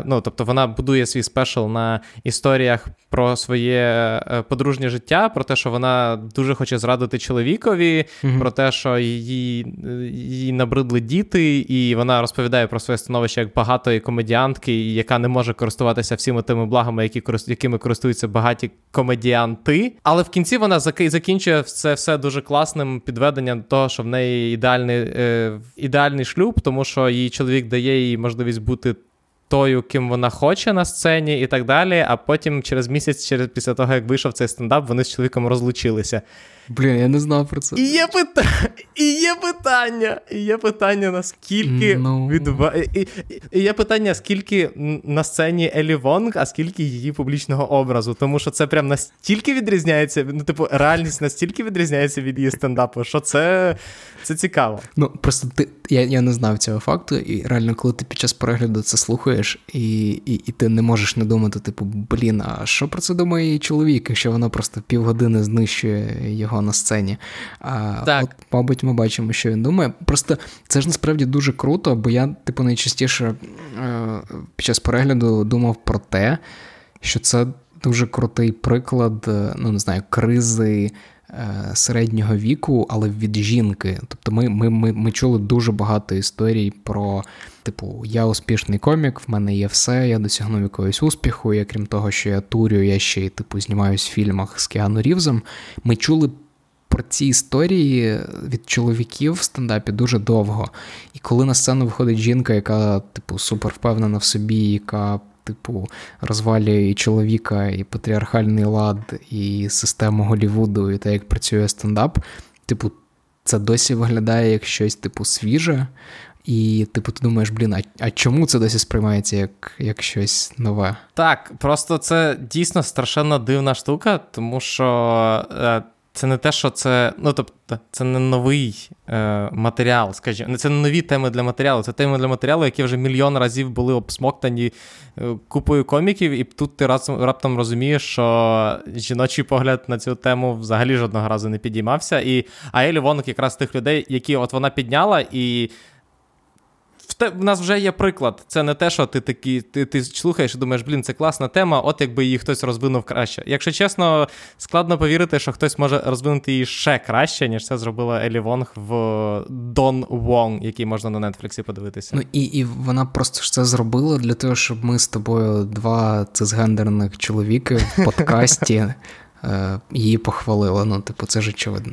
ну, тобто вона будує свій спешл на історіях про своє подружнє життя, про те, що вона дуже хоче зрадити чоловікові, mm-hmm. про те, що їй, їй набридли діти, і вона розповідає про своє становище як багатої комедіантки, яка не може користуватися всіми тими благами, які, якими користуються багаті комедіанти. Але в кінці вона закінчує це все дуже класним підведенням того, що в неї ідеальний, е, ідеальний шлюб, тому що її чоловік дає їй можливість бути тою, ким вона хоче на сцені і так далі, а потім через місяць, через після того, як вийшов цей стендап, вони з чоловіком розлучилися. Блін, я не знав про це. І є, пита... і є питання, і є питання, наскільки no. відва... і, і є питання, скільки на сцені Елі Вонг, а скільки її публічного образу, тому що це прям настільки відрізняється, ну, типу, реальність настільки відрізняється від її стендапу, що це, це цікаво. Ну, просто ти, я, я не знав цього факту, і реально, коли ти під час перегляду це слухаєш, і, і, і ти не можеш не думати, типу, блін, а що про це думає її чоловік, якщо вона просто півгодини знищує його на сцені. А, от, мабуть, ми бачимо, що він думає. Просто це ж насправді дуже круто, бо я, типу, найчастіше е- під час перегляду думав про те, що це дуже крутий приклад, ну, не знаю, кризи е- середнього віку, але від жінки. Тобто ми, ми, ми, ми чули дуже багато історій про, типу, я успішний комік, в мене є все, я досягнув якогось успіху, я крім того, що я турю, я ще й, типу, знімаюсь в фільмах з Кіану Рівзом. Ми чули про ці історії від чоловіків в стендапі дуже довго. І коли на сцену виходить жінка, яка, типу, супер впевнена в собі, яка, типу, розвалює і чоловіка, і патріархальний лад, і систему Голлівуду, і те, як працює стендап, типу, це досі виглядає як щось, типу, свіже. І, типу, ти думаєш, блін, а, а чому це досі сприймається як, як щось нове? Так, просто це дійсно страшенно дивна штука, тому що е, це не те, що це... Ну, тобто, це не новий е, матеріал, скажімо. Це не нові теми для матеріалу. Це теми для матеріалу, які вже мільйон разів були обсмоктані е, купою коміків, і тут ти раз, раптом розумієш, що жіночий погляд на цю тему взагалі жодного разу не підіймався. І Алі Вонг якраз тих людей, які от вона підняла, і... У нас вже є приклад. Це не те, що ти такий, ти, ти слухаєш і думаєш, блін, це класна тема, от якби її хтось розвинув краще. Якщо чесно, складно повірити, що хтось може розвинути її ще краще, ніж це зробила Елі Вонг в Дон Вонг, який можна на Нетфліксі подивитися. Ну і, і вона просто ж це зробила для того, щоб ми з тобою, два цисгендерних чоловіки в подкасті, її похвалили. Ну, типу, це ж очевидно.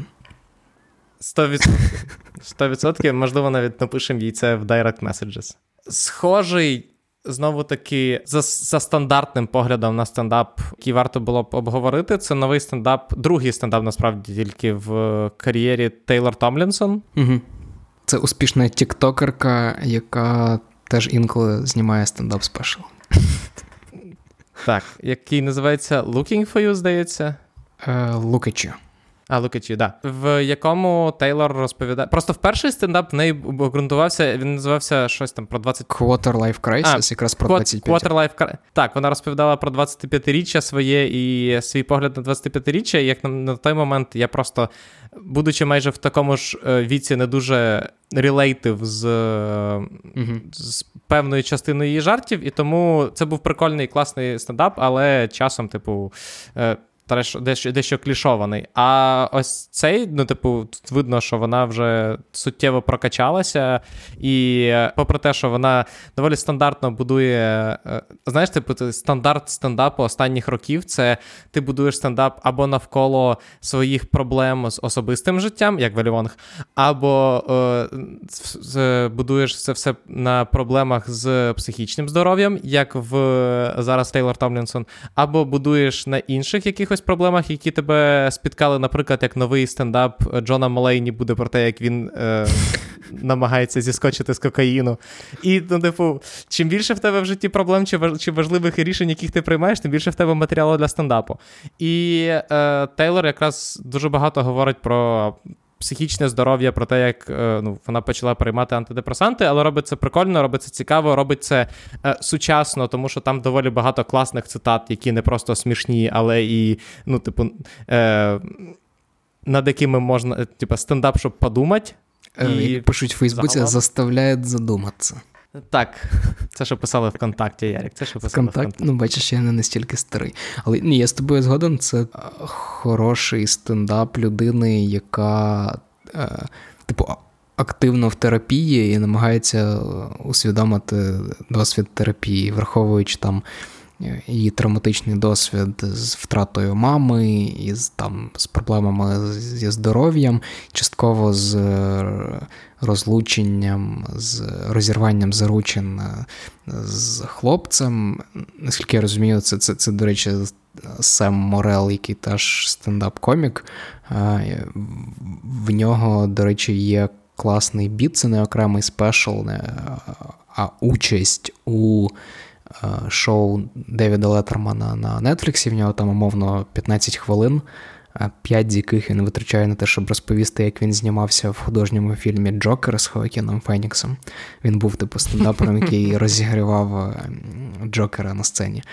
сто відсотків, сто відсотків, можливо, навіть напишемо їй це в direct messages. Схожий, знову-таки, за, за стандартним поглядом на стендап, який варто було б обговорити, це новий стендап, другий стендап, насправді, тільки в кар'єрі Тейлор Томлінсон. Угу. Це успішна тіктокерка, яка теж інколи знімає стендап-спешл. Так, який називається Looking for You, здається? Uh, Look at You. А, Look at You, да. В якому Тейлор розповідає... Просто в перший стендап в неї обґрунтувався, він називався щось там про двадцять... Quarter Life Crisis, а, якраз про двадцять п'ять. Quarter Life Crisis. Так, вона розповідала про двадцятип'ятиріччя своє і свій погляд на двадцятип'ятиріччя, і як на, на той момент я просто, будучи майже в такому ж віці, не дуже релейтив з, mm-hmm. з певною частиною її жартів, і тому це був прикольний, класний стендап, але часом, типу... Дещо, дещо клішований. А ось цей, ну, типу, тут видно, що вона вже суттєво прокачалася, і попри те, що вона доволі стандартно будує, знаєш, типу, стандарт стендапу останніх років, це ти будуєш стендап або навколо своїх проблем з особистим життям, як Алі Вонг, або е, будуєш це все на проблемах з психічним здоров'ям, як в зараз Тейлор Томлінсон, або будуєш на інших якихось проблемах, які тебе спіткали, наприклад, як новий стендап Джона Малейні буде про те, як він е, намагається зіскочити з кокаїну. І, ну, типу, чим більше в тебе в житті проблем чи важливих рішень, яких ти приймаєш, тим більше в тебе матеріалу для стендапу. І е, Тейлор якраз дуже багато говорить про психічне здоров'я, про те, як е, ну, вона почала приймати антидепресанти, але робить це прикольно, робить це цікаво, робить це е, сучасно, тому що там доволі багато класних цитат, які не просто смішні, але і, ну, типу, е, над якими можна, типу, стендап, щоб подумати. Е, і... Пишуть в Фейсбуці, загалом... заставляє задуматися. Так, це що писали ВКонтакті, Ярик, це що писали ВКонтакті. Ну, бачиш, я не настільки старий. Але ні, я з тобою згоден, це хороший стендап людини, яка, е, типу, активно в терапії і намагається усвідомити досвід терапії, враховуючи там її травматичний досвід з втратою мами, і з, там, з проблемами зі здоров'ям, частково з розлученням, з розірванням заручин з хлопцем. Наскільки я розумію, це, це, це, до речі, Сем Морел, який теж стендап-комік. В нього, до речі, є класний біт, це не окремий спешл, а участь у... шоу Девіда Леттермана на Нетфліксі, в нього там умовно п'ятнадцять хвилин, п'ять з яких він витрачає на те, щоб розповісти, як він знімався в художньому фільмі «Джокер» з Хоакіном Феніксом. Він був типу стендапером, який розігрівав Джокера на сцені.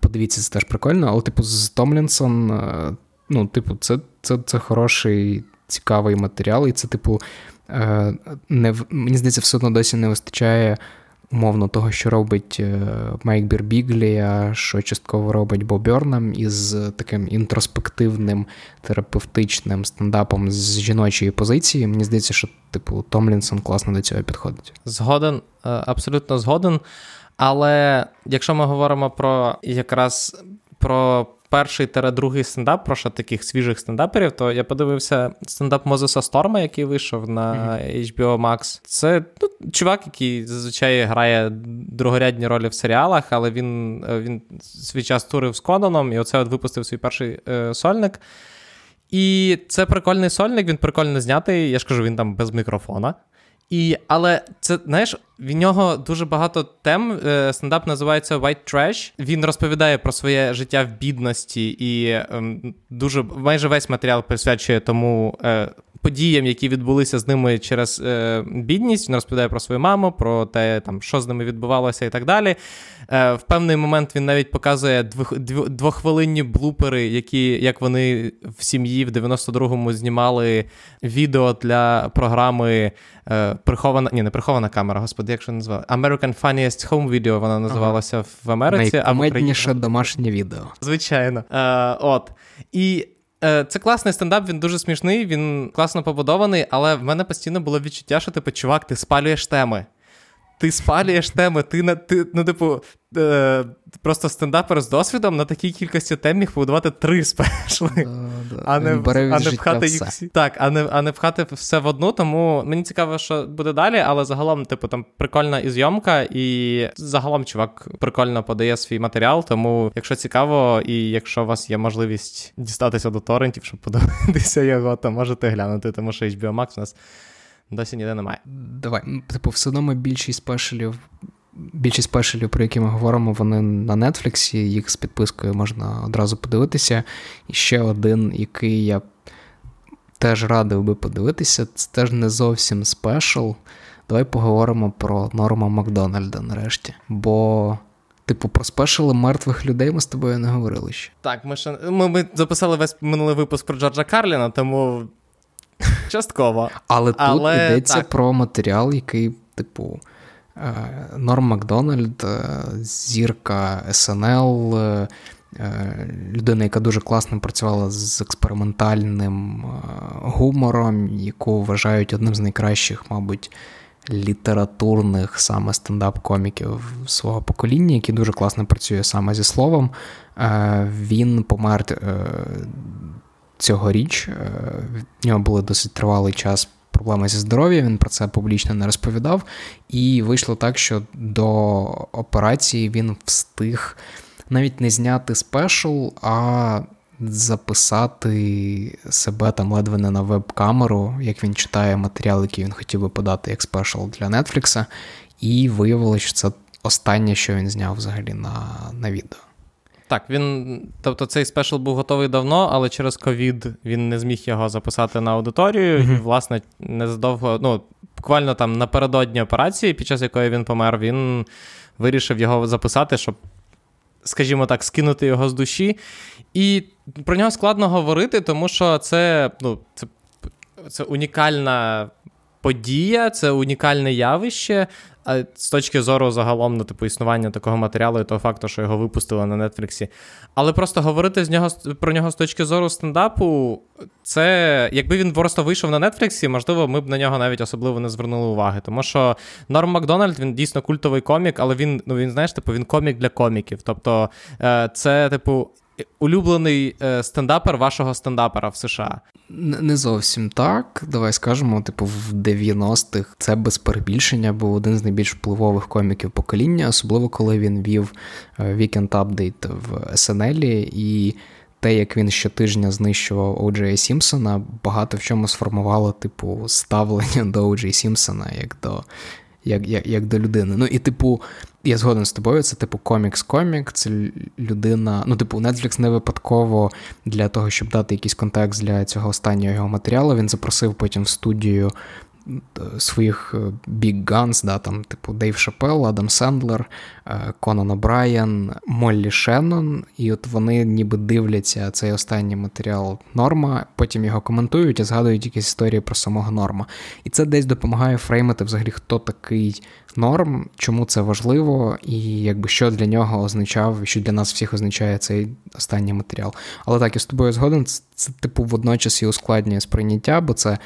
Подивіться, це теж прикольно, але типу з Томлінсон, ну, типу, це, це, це хороший, цікавий матеріал, і це, типу, не, мені здається, все одно досі не вистачає умовно того, що робить Майк Бірбіглі, а що частково робить Бо Бернем із таким інтроспективним терапевтичним стендапом з жіночої позиції. Мені здається, що типу Томлінсон класно до цього підходить. Згоден, абсолютно згоден. Але якщо ми говоримо про якраз про перший та другий стендап, про що таких свіжих стендаперів, то я подивився стендап Мозеса Сторма, який вийшов на Ейч Бі О Max. Це ну, чувак, який зазвичай грає другорядні ролі в серіалах, але він, він свій час турив з Конаном, і оце от випустив свій перший е, сольник. І це прикольний сольник, він прикольно знятий, я ж кажу, він там без мікрофона. І, але це, знаєш, в нього дуже багато тем, стендап називається White Trash, він розповідає про своє життя в бідності і ем, дуже, майже весь матеріал присвячує тому е, подіям, які відбулися з ними через е, бідність, він розповідає про свою маму, про те, там, що з ними відбувалося і так далі. Е, в певний момент він навіть показує двох, дв, двохвилинні блупери, які, як вони в сім'ї в дев'яносто другому знімали відео для програми е, «Прихована...» Ні, не «Прихована камера», господи. Якщо назвали. American Funniest Home Video вона називалася ага. в Америці. Найкомедніше домашнє відео. Звичайно. Е, от. І е, це класний стендап, він дуже смішний, він класно побудований, але в мене постійно було відчуття, що типу, чувак, ти спалюєш теми. Ти спалюєш теми, ти, ти ну, типу, е, просто стендапер з досвідом на такій кількості тем міг побудувати три спешли, да, да. а не, а не пхати їх всі. Так, а не, а не пхати все в одну, тому мені цікаво, що буде далі, але загалом, типу, там прикольна і зйомка, і загалом чувак прикольно подає свій матеріал, тому якщо цікаво, і якщо у вас є можливість дістатися до торрентів, щоб подивитися його, то можете глянути, тому що Ейч Бі О Max у нас досі ніде немає. Давай, типу, все одно більшість спешелів, більшість спешелів, про які ми говоримо, вони на Нетфліксі, їх з підпискою можна одразу подивитися. І ще один, який я теж радив би подивитися, це теж не зовсім спешл. Давай поговоримо про Норма Макдональда нарешті, бо... Типу, про спешали мертвих людей ми з тобою не говорили ще. Так, ми, ще... ми, ми записали весь минулий випуск про Джорджа Карліна, тому... Частково. Але, Але тут йдеться так. про матеріал, який, типу, Норм Макдональд, зірка ес ен ел, людина, яка дуже класно працювала з експериментальним гумором, яку вважають одним з найкращих, мабуть, літературних саме стендап-коміків свого покоління, який дуже класно працює саме зі словом. Він помер... Цьогоріч в нього були досить тривалий час проблеми зі здоров'ям, він про це публічно не розповідав, і вийшло так, що до операції він встиг навіть не зняти спешл, а записати себе там ледве не на веб-камеру, як він читає матеріал, який він хотів би подати як спешл для Нетфлікса, і виявилось, що це останнє, що він зняв взагалі на, на відео. Так, він, тобто цей спешл був готовий давно, але через ковід він не зміг його записати на аудиторію, mm-hmm. і, власне, незадовго, ну, буквально там напередодні операції, під час якої він помер, він вирішив його записати, щоб, скажімо так, скинути його з душі. І про нього складно говорити, тому що це, ну, це, це унікальна подія, це унікальне явище, а з точки зору загалом, ну, типу, існування такого матеріалу і того факту, що його випустили на Нетфліксі. Але просто говорити з нього, про нього з точки зору стендапу, це, якби він просто вийшов на Нетфліксі, можливо, ми б на нього навіть особливо не звернули уваги. Тому що Норм Макдональд, він дійсно культовий комік, але він, ну, він, знаєш, типу, він комік для коміків. Тобто, це, типу, улюблений стендапер вашого стендапера в США. Не зовсім так. Давай скажемо, типу, в дев'яностих це без перебільшення був один з найбільш впливових коміків покоління, особливо коли він вів Weekend Update в ес ен ел, і те, як він щотижня знищував О Джей Сімпсона, багато в чому сформувало, типу, ставлення до О Джей Сімпсона як до... Як, як, як до людини. Ну і, типу, я згоден з тобою, це, типу, комікс-комік, це людина... Ну, типу, Netflix не випадково для того, щоб дати якийсь контекст для цього останнього його матеріалу, він запросив потім в студію своїх big guns, да, там, типу, Дейв Шапелл, Адам Сендлер, Конан О'Брайєн, Моллі Шеннон, і от вони ніби дивляться цей останній матеріал Норма, потім його коментують і згадують якісь історії про самого Норма. І це десь допомагає фреймити взагалі, хто такий Норм, чому це важливо, і якби що для нього означав, що для нас всіх означає цей останній матеріал. Але так, я з тобою згоден, це, це типу, водночас і ускладнює сприйняття, бо це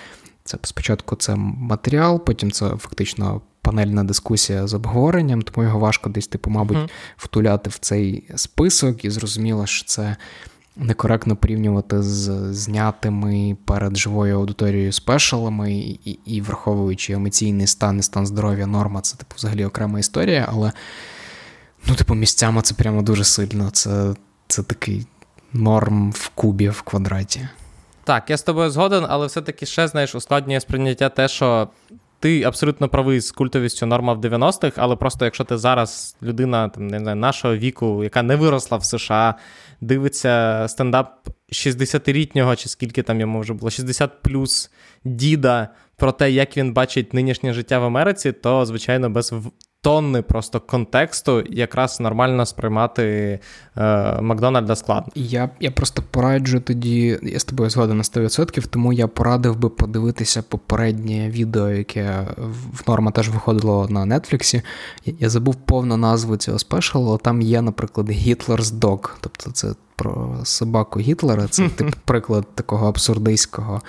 Це спочатку це матеріал, потім це фактично панельна дискусія з обговоренням, тому його важко десь, типу, мабуть, mm-hmm. втуляти в цей список, і зрозуміло, що це некоректно порівнювати з знятими перед живою аудиторією спешалами, і, і, і враховуючи емоційний стан і стан здоров'я Норма, це, типу, взагалі окрема історія, але, ну, типу, місцями це прямо дуже сильно, це, це такий Норм в кубі, в квадраті. Так, я з тобою згоден, але все-таки ще, знаєш, ускладнює сприйняття те, що ти абсолютно правий з культовістю Норма в дев'яностих, але просто якщо ти зараз людина, там, не знаю, нашого віку, яка не виросла в США, дивиться стендап шістдесятирічного, чи скільки там йому вже було, шістдесят плюс діда про те, як він бачить нинішнє життя в Америці, то, звичайно, без тонни просто контексту якраз нормально сприймати е, Макдональда складно. Я, я просто пораджу тоді, я з тобою згоден на сто відсотків, тому я порадив би подивитися попереднє відео, яке в Норма теж виходило на Нетфліксі. Я, я забув повну назву цього спешалу, але там є, наприклад, Гітлер's Dog, тобто це про собаку Гітлера, це тип приклад такого абсурдистського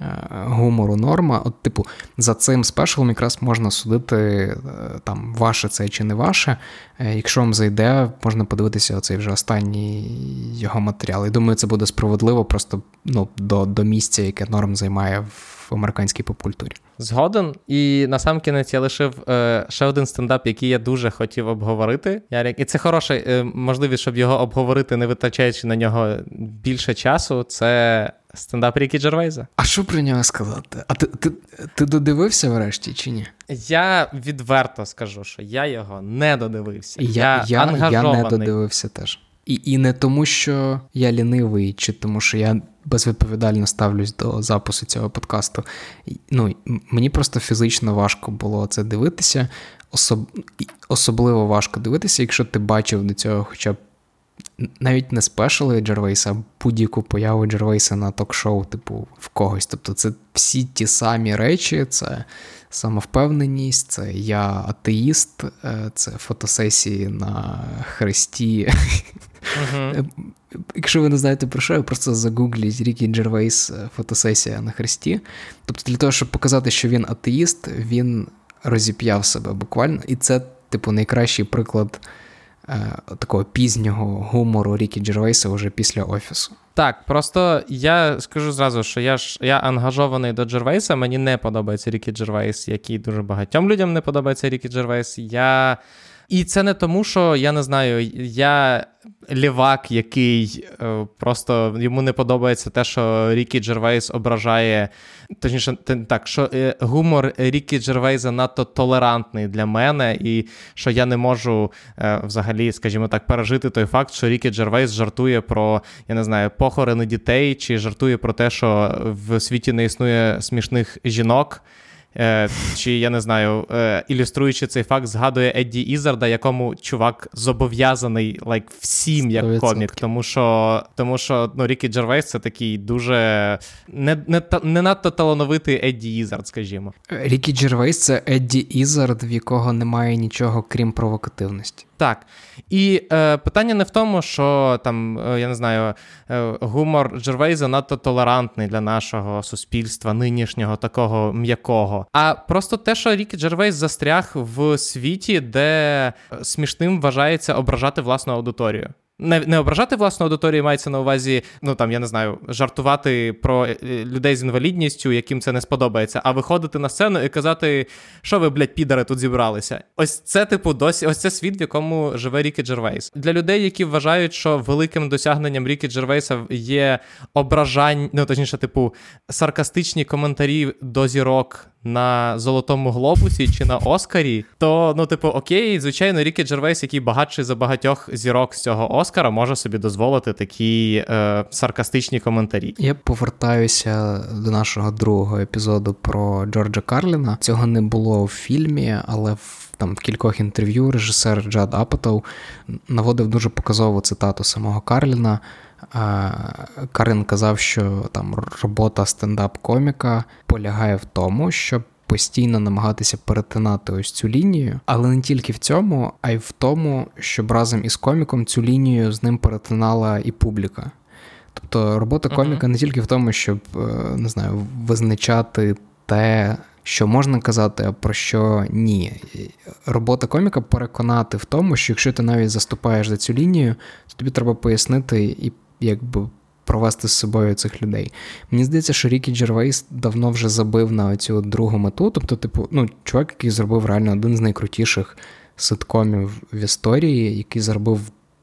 е, гумору Норма. От, типу, за цим спешалом якраз можна судити е, там ваше це чи не ваше. Е, якщо вам зайде, можна подивитися оцей вже останній його матеріал. І думаю, це буде справедливо просто, ну, до, до місця, яке Норм займає в американській попкультурі. Згоден. І насамкінець я лишив е, ще один стендап, який я дуже хотів обговорити. Ярик, і це хороша е, можливість, щоб його обговорити, не витрачаючи на нього більше часу. Це стендап Рікі Джервейса. А що про нього сказати? А ти, ти, ти додивився врешті чи ні? Я відверто скажу, що я його не додивився. Я, я, я, я не додивився теж. І, і не тому, що я лінивий, чи тому, що я безвідповідально ставлюсь до запису цього подкасту. Ну, мені просто фізично важко було це дивитися. Особ... Особливо важко дивитися, якщо ти бачив до цього хоча б навіть не спешали Джервейса, а будь-яку появу Джервейса на ток-шоу, типу, в когось. Тобто це всі ті самі речі, це самовпевненість, це я атеїст, це фотосесії на хресті. Uh-huh. Якщо ви не знаєте про що, просто загугліть Рікі Джервейс фотосесія на хресті. Тобто для того, щоб показати, що він атеїст, він розіп'яв себе буквально. І це, типу, найкращий приклад такого пізнього гумору Рікі Джервейса вже після «Офісу». Так, просто я скажу зразу, що я ж я ангажований до Джервейса, мені не подобається Рікі Джервейс, який дуже багатьом людям не подобається Рікі Джервейс. Я... І це не тому, що, я не знаю, я лівак, який е, просто йому не подобається те, що Рікі Джервейс ображає, точніше, так, що е, гумор Рікі Джервейса надто толерантний для мене, і що я не можу е, взагалі, скажімо так, пережити той факт, що Рікі Джервейс жартує про, я не знаю, похорони дітей, чи жартує про те, що в світі не існує смішних жінок. Чи, я не знаю, ілюструючи цей факт, згадує Едді Ізарда, якому чувак зобов'язаний like, всім як сто відсотків. Комік, тому що, тому що ну, Рікі Джервейс це такий дуже не, не, не надто талановитий Едді Ізард, скажімо. Рікі Джервейс – це Едді Ізард, в якого немає нічого, крім провокативності. Так. І е, питання не в тому, що там, е, я не знаю, е, гумор Джервейса надто толерантний для нашого суспільства, нинішнього, такого м'якого. А просто те, що Рікі Джервейс застряг в світі, де смішним вважається ображати власну аудиторію. Не, не ображати власну аудиторію мається на увазі, ну там, я не знаю, жартувати про людей з інвалідністю, яким це не сподобається, а виходити на сцену і казати, що ви, блядь, підари, тут зібралися. Ось це, типу, досі, ось це світ, в якому живе Рікі Джервейс. Для людей, які вважають, що великим досягненням Рікі Джервейса є ображання, ну точніше, типу, саркастичні коментарі до зірок на Золотому Глобусі чи на Оскарі, то, ну, типу, окей, звичайно, Рікі Джервейс, який багатший за багатьох зірок з цього Оскара, може собі дозволити такі е, саркастичні коментарі. Я повертаюся до нашого другого епізоду про Джорджа Карліна. Цього не було в фільмі, але в, там, в кількох інтерв'ю режисер Джад Апатоу наводив дуже показову цитату самого Карліна. Карен казав, що там робота стендап-коміка полягає в тому, щоб постійно намагатися перетинати ось цю лінію, але не тільки в цьому, а й в тому, щоб разом із коміком цю лінію з ним перетинала і публіка. Тобто робота коміка не тільки в тому, щоб, не знаю, визначати те, що можна казати, а про що ні. Робота коміка переконати в тому, що якщо ти навіть заступаєш за цю лінію, то тобі треба пояснити і якби провести з собою цих людей. Мені здається, що Рікі Джервейс давно вже забив на цю другу мету. Тобто, типу, ну, чувак, який зробив реально один з найкрутіших ситкомів в історії, який заробив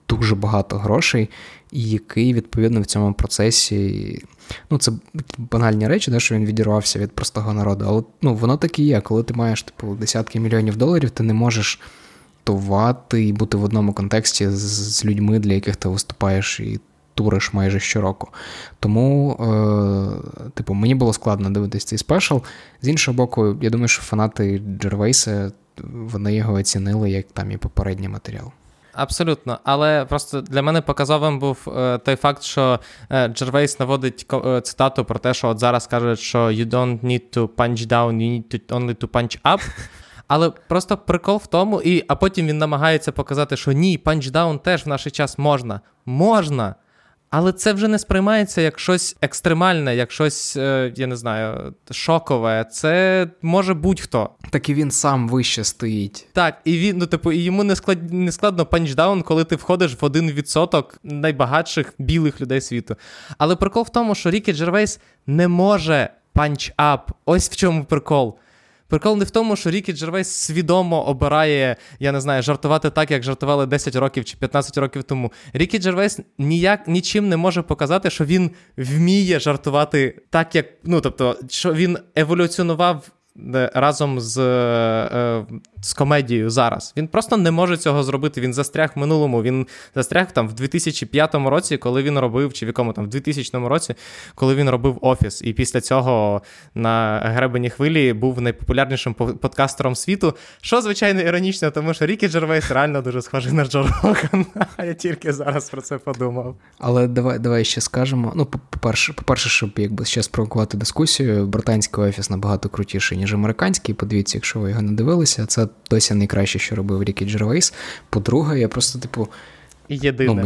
дуже багато грошей, і який, відповідно, в цьому процесі... Ну, це банальні речі, да, що він відірвався від простого народу, але ну, воно так і є. Коли ти маєш типу, десятки мільйонів доларів, ти не можеш тувати і бути в одному контексті з, з людьми, для яких ти виступаєш і туриш майже щороку. Тому, е, типу, мені було складно дивитись цей спешл. З іншого боку, я думаю, що фанати Джервейса, вони його оцінили, як там і попередній матеріал. Абсолютно, але просто для мене показовим був е, той факт, що е, Джервейс наводить е, цитату про те, що от зараз кажуть, що you don't need to punch down, you need to only to punch up. Але просто прикол в тому, і, а потім він намагається показати, що ні, панчдаун теж в наш час можна. Можна! Але це вже не сприймається як щось екстремальне, як щось, я не знаю, шокове. Це може будь-хто. Так і він сам вище стоїть. Так, і він, ну, типу, і йому не склад... не складно панчдаун, коли ти входиш в один відсоток найбагатших білих людей світу. Але прикол в тому, що Рікі Джервейс не може панч-ап. Ось в чому прикол. Прикол не в тому, що Рікі Джервейс свідомо обирає, я не знаю, жартувати так, як жартували десять років чи п'ятнадцять років тому. Рікі Джервейс ніяк, нічим не може показати, що він вміє жартувати так, як... Ну, тобто, що він еволюціонував разом з, з комедією зараз. Він просто не може цього зробити. Він застряг в минулому. Він застряг там в дві тисячі п'ятому році, коли він робив, чи в якому там, в дві тисячному році, коли він робив «Офіс». І після цього на гребені хвилі був найпопулярнішим подкастером світу, що, звичайно, іронічно, тому що Рікі Джервейс реально дуже схожий на Джо Рогана. Я тільки зараз про це подумав. Але давай, давай ще скажемо. Ну, по-перше, по-перше, щоб якби ще спровокувати дискусію, британський «Офіс» набагато крутіший, ніж американський. Подивіться, якщо ви його не дивилися, це досі найкраще, що робив Рікі Джервейс. По-друге, я просто, типу... Єдине. Ну,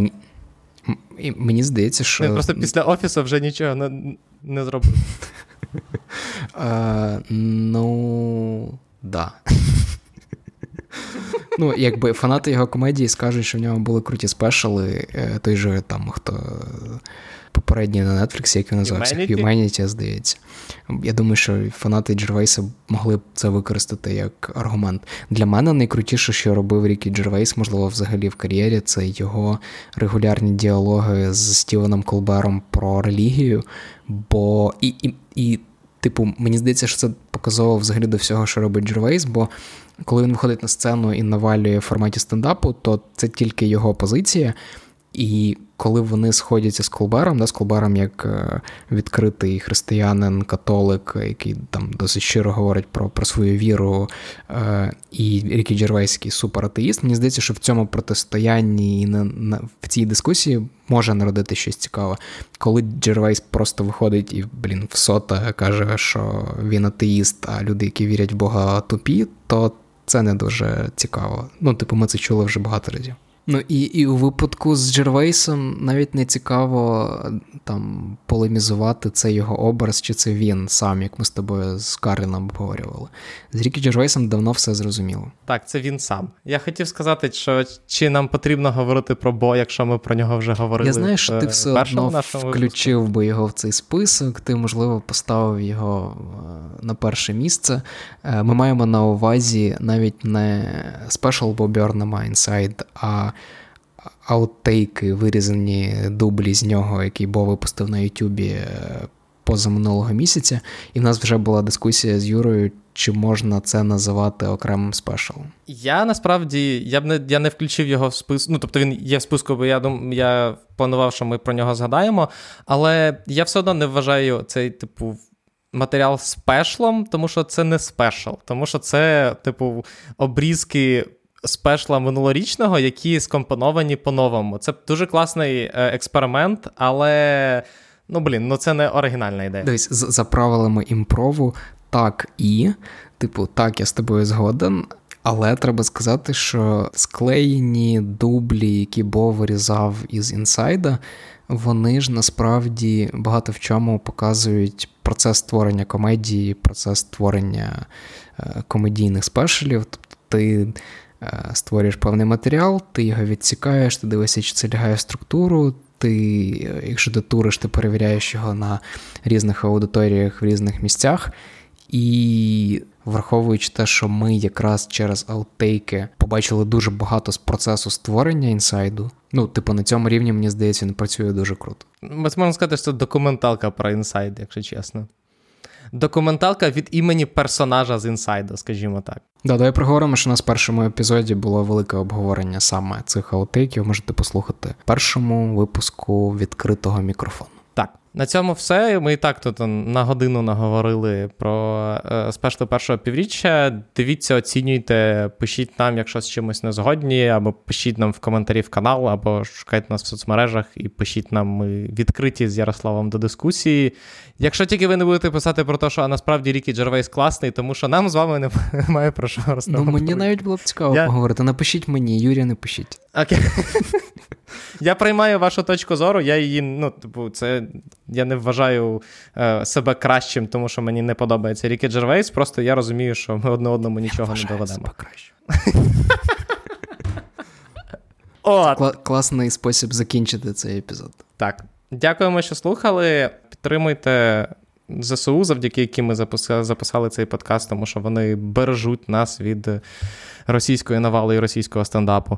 мені, мені здається, що... Він просто після «Офісу» вже нічого не, не зробив. uh, ну, да. Ну, якби фанати його комедії скажуть, що в нього були круті спешали. Той же там, хто... Попередній на Netflix, як він називався, Humanity, здається. Я думаю, що фанати Джервейса могли б це використати як аргумент. Для мене найкрутіше, що робив Рікі Джервейс, можливо, взагалі в кар'єрі, це його регулярні діалоги з Стівеном Колбером про релігію, бо і, і, і типу, мені здається, що це показово взагалі до всього, що робить Джервейс, бо коли він виходить на сцену і навалює в форматі стендапу, то це тільки його позиція. І коли вони сходяться з Колбером, да, з Колбером як відкритий християнин, католик, який там досить щиро говорить про, про свою віру, і Рікі Джервейський суператеїст, мені здається, що в цьому протистоянні і на, на, в цій дискусії може народити щось цікаве. Коли Джервейс просто виходить і, блін, в сота каже, що він атеїст, а люди, які вірять в Бога, тупі, то це не дуже цікаво. Ну, типу, ми це чули вже багато разів. Ну і, і у випадку з Джервейсом навіть не цікаво там полемізувати, це його образ, чи це він сам, як ми з тобою з Карліном обговорювали. З Рікі Джервейсом давно все зрозуміло. Так, це він сам. Я хотів сказати, що чи нам потрібно говорити про Бо, якщо ми про нього вже говорили. Я знаю, що ти все одно включив випуску. би його в цей список, ти, можливо, поставив його на перше місце. Ми маємо на увазі навіть не спешл Бо Бернема «Інсайд», а аутейки, вирізані дублі з нього, який Бо випустив на Ютубі позаминулого місяця. І в нас вже була дискусія з Юрою, чи можна це називати окремим спешалом. Я насправді, я б не, я не включив його в список, ну, тобто він є в списку, бо я, дум, я планував, що ми про нього згадаємо, але я все одно не вважаю цей, типу, матеріал спешлом, тому що це не спешал, тому що це, типу, обрізки спешла минулорічного, які скомпоновані по-новому. Це дуже класний експеримент, але, ну, блін, ну це не оригінальна ідея. Дивись, за правилами імпрову так і, типу, так, я з тобою згоден, Але треба сказати, що склеєні дублі, які Бо вирізав із «Інсайда», вони ж насправді багато в чому показують процес створення комедії, процес створення комедійних спешелів. Тобто ти створюєш певний матеріал, ти його відсікаєш, ти дивишся, чи це лягає в структуру, ти, якщо дотуриш, ти перевіряєш його на різних аудиторіях в різних місцях. І враховуючи те, що ми якраз через аутейки побачили дуже багато з процесу створення «Інсайду», ну, типу, на цьому рівні, мені здається, він працює дуже круто. Можна сказати, що це документалка про «Інсайд», якщо чесно. Документалка від імені персонажа з «Інсайду», скажімо так. Да, давай проговоримо, що у нас в першому епізоді було велике обговорення саме цих аутейків. Можете послухати в першому випуску відкритого мікрофону. Так, на цьому все. Ми і так тут на годину наговорили про спешл першого півріччя. Дивіться, оцінюйте, пишіть нам, якщо з чимось не згодні, або пишіть нам в коментарі в канал, або шукайте нас в соцмережах і пишіть нам, ми відкриті з Ярославом до дискусії. Якщо тільки ви не будете писати про те, що а насправді Рікі Джервейс класний, тому що нам з вами немає про що розмовляти. Ну, мені навіть було б цікаво Я... поговорити. Напишіть мені, Юрія, не пишіть. Окей. Я приймаю вашу точку зору, я її, ну, типу, це, я не вважаю е, себе кращим, тому що мені не подобається Рікі Джервейс, просто я розумію, що ми одне одному нічого не доведемо. Кла- класний спосіб закінчити цей епізод. Так. Дякуємо, що слухали. Підтримуйте ЗСУ, завдяки яким ми запис- записали цей подкаст, тому що вони бережуть нас від російської навали і російського стендапу.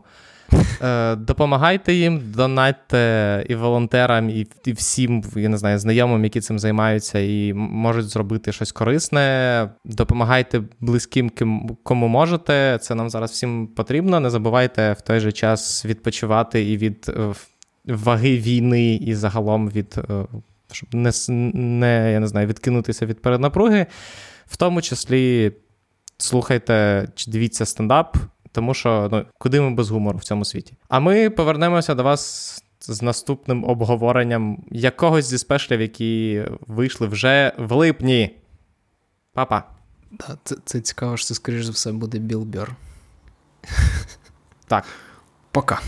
Допомагайте їм, донатьте і волонтерам, і, і всім, я не знаю, знайомим, які цим займаються і можуть зробити щось корисне. Допомагайте близьким, ким, кому можете. Це нам зараз всім потрібно. Не забувайте в той же час відпочивати і від ваги війни, і загалом від, щоб не, не, я не знаю, відкинутися від переднапруги. В тому числі слухайте чи дивіться стендап. Тому що, ну, куди ми без гумору в цьому світі? А ми повернемося до вас з наступним обговоренням якогось зі спешлів, які вийшли вже в липні. Па-па. Да, це, це цікаво, що це, скоріш за все, буде Білбер. Так. Пока.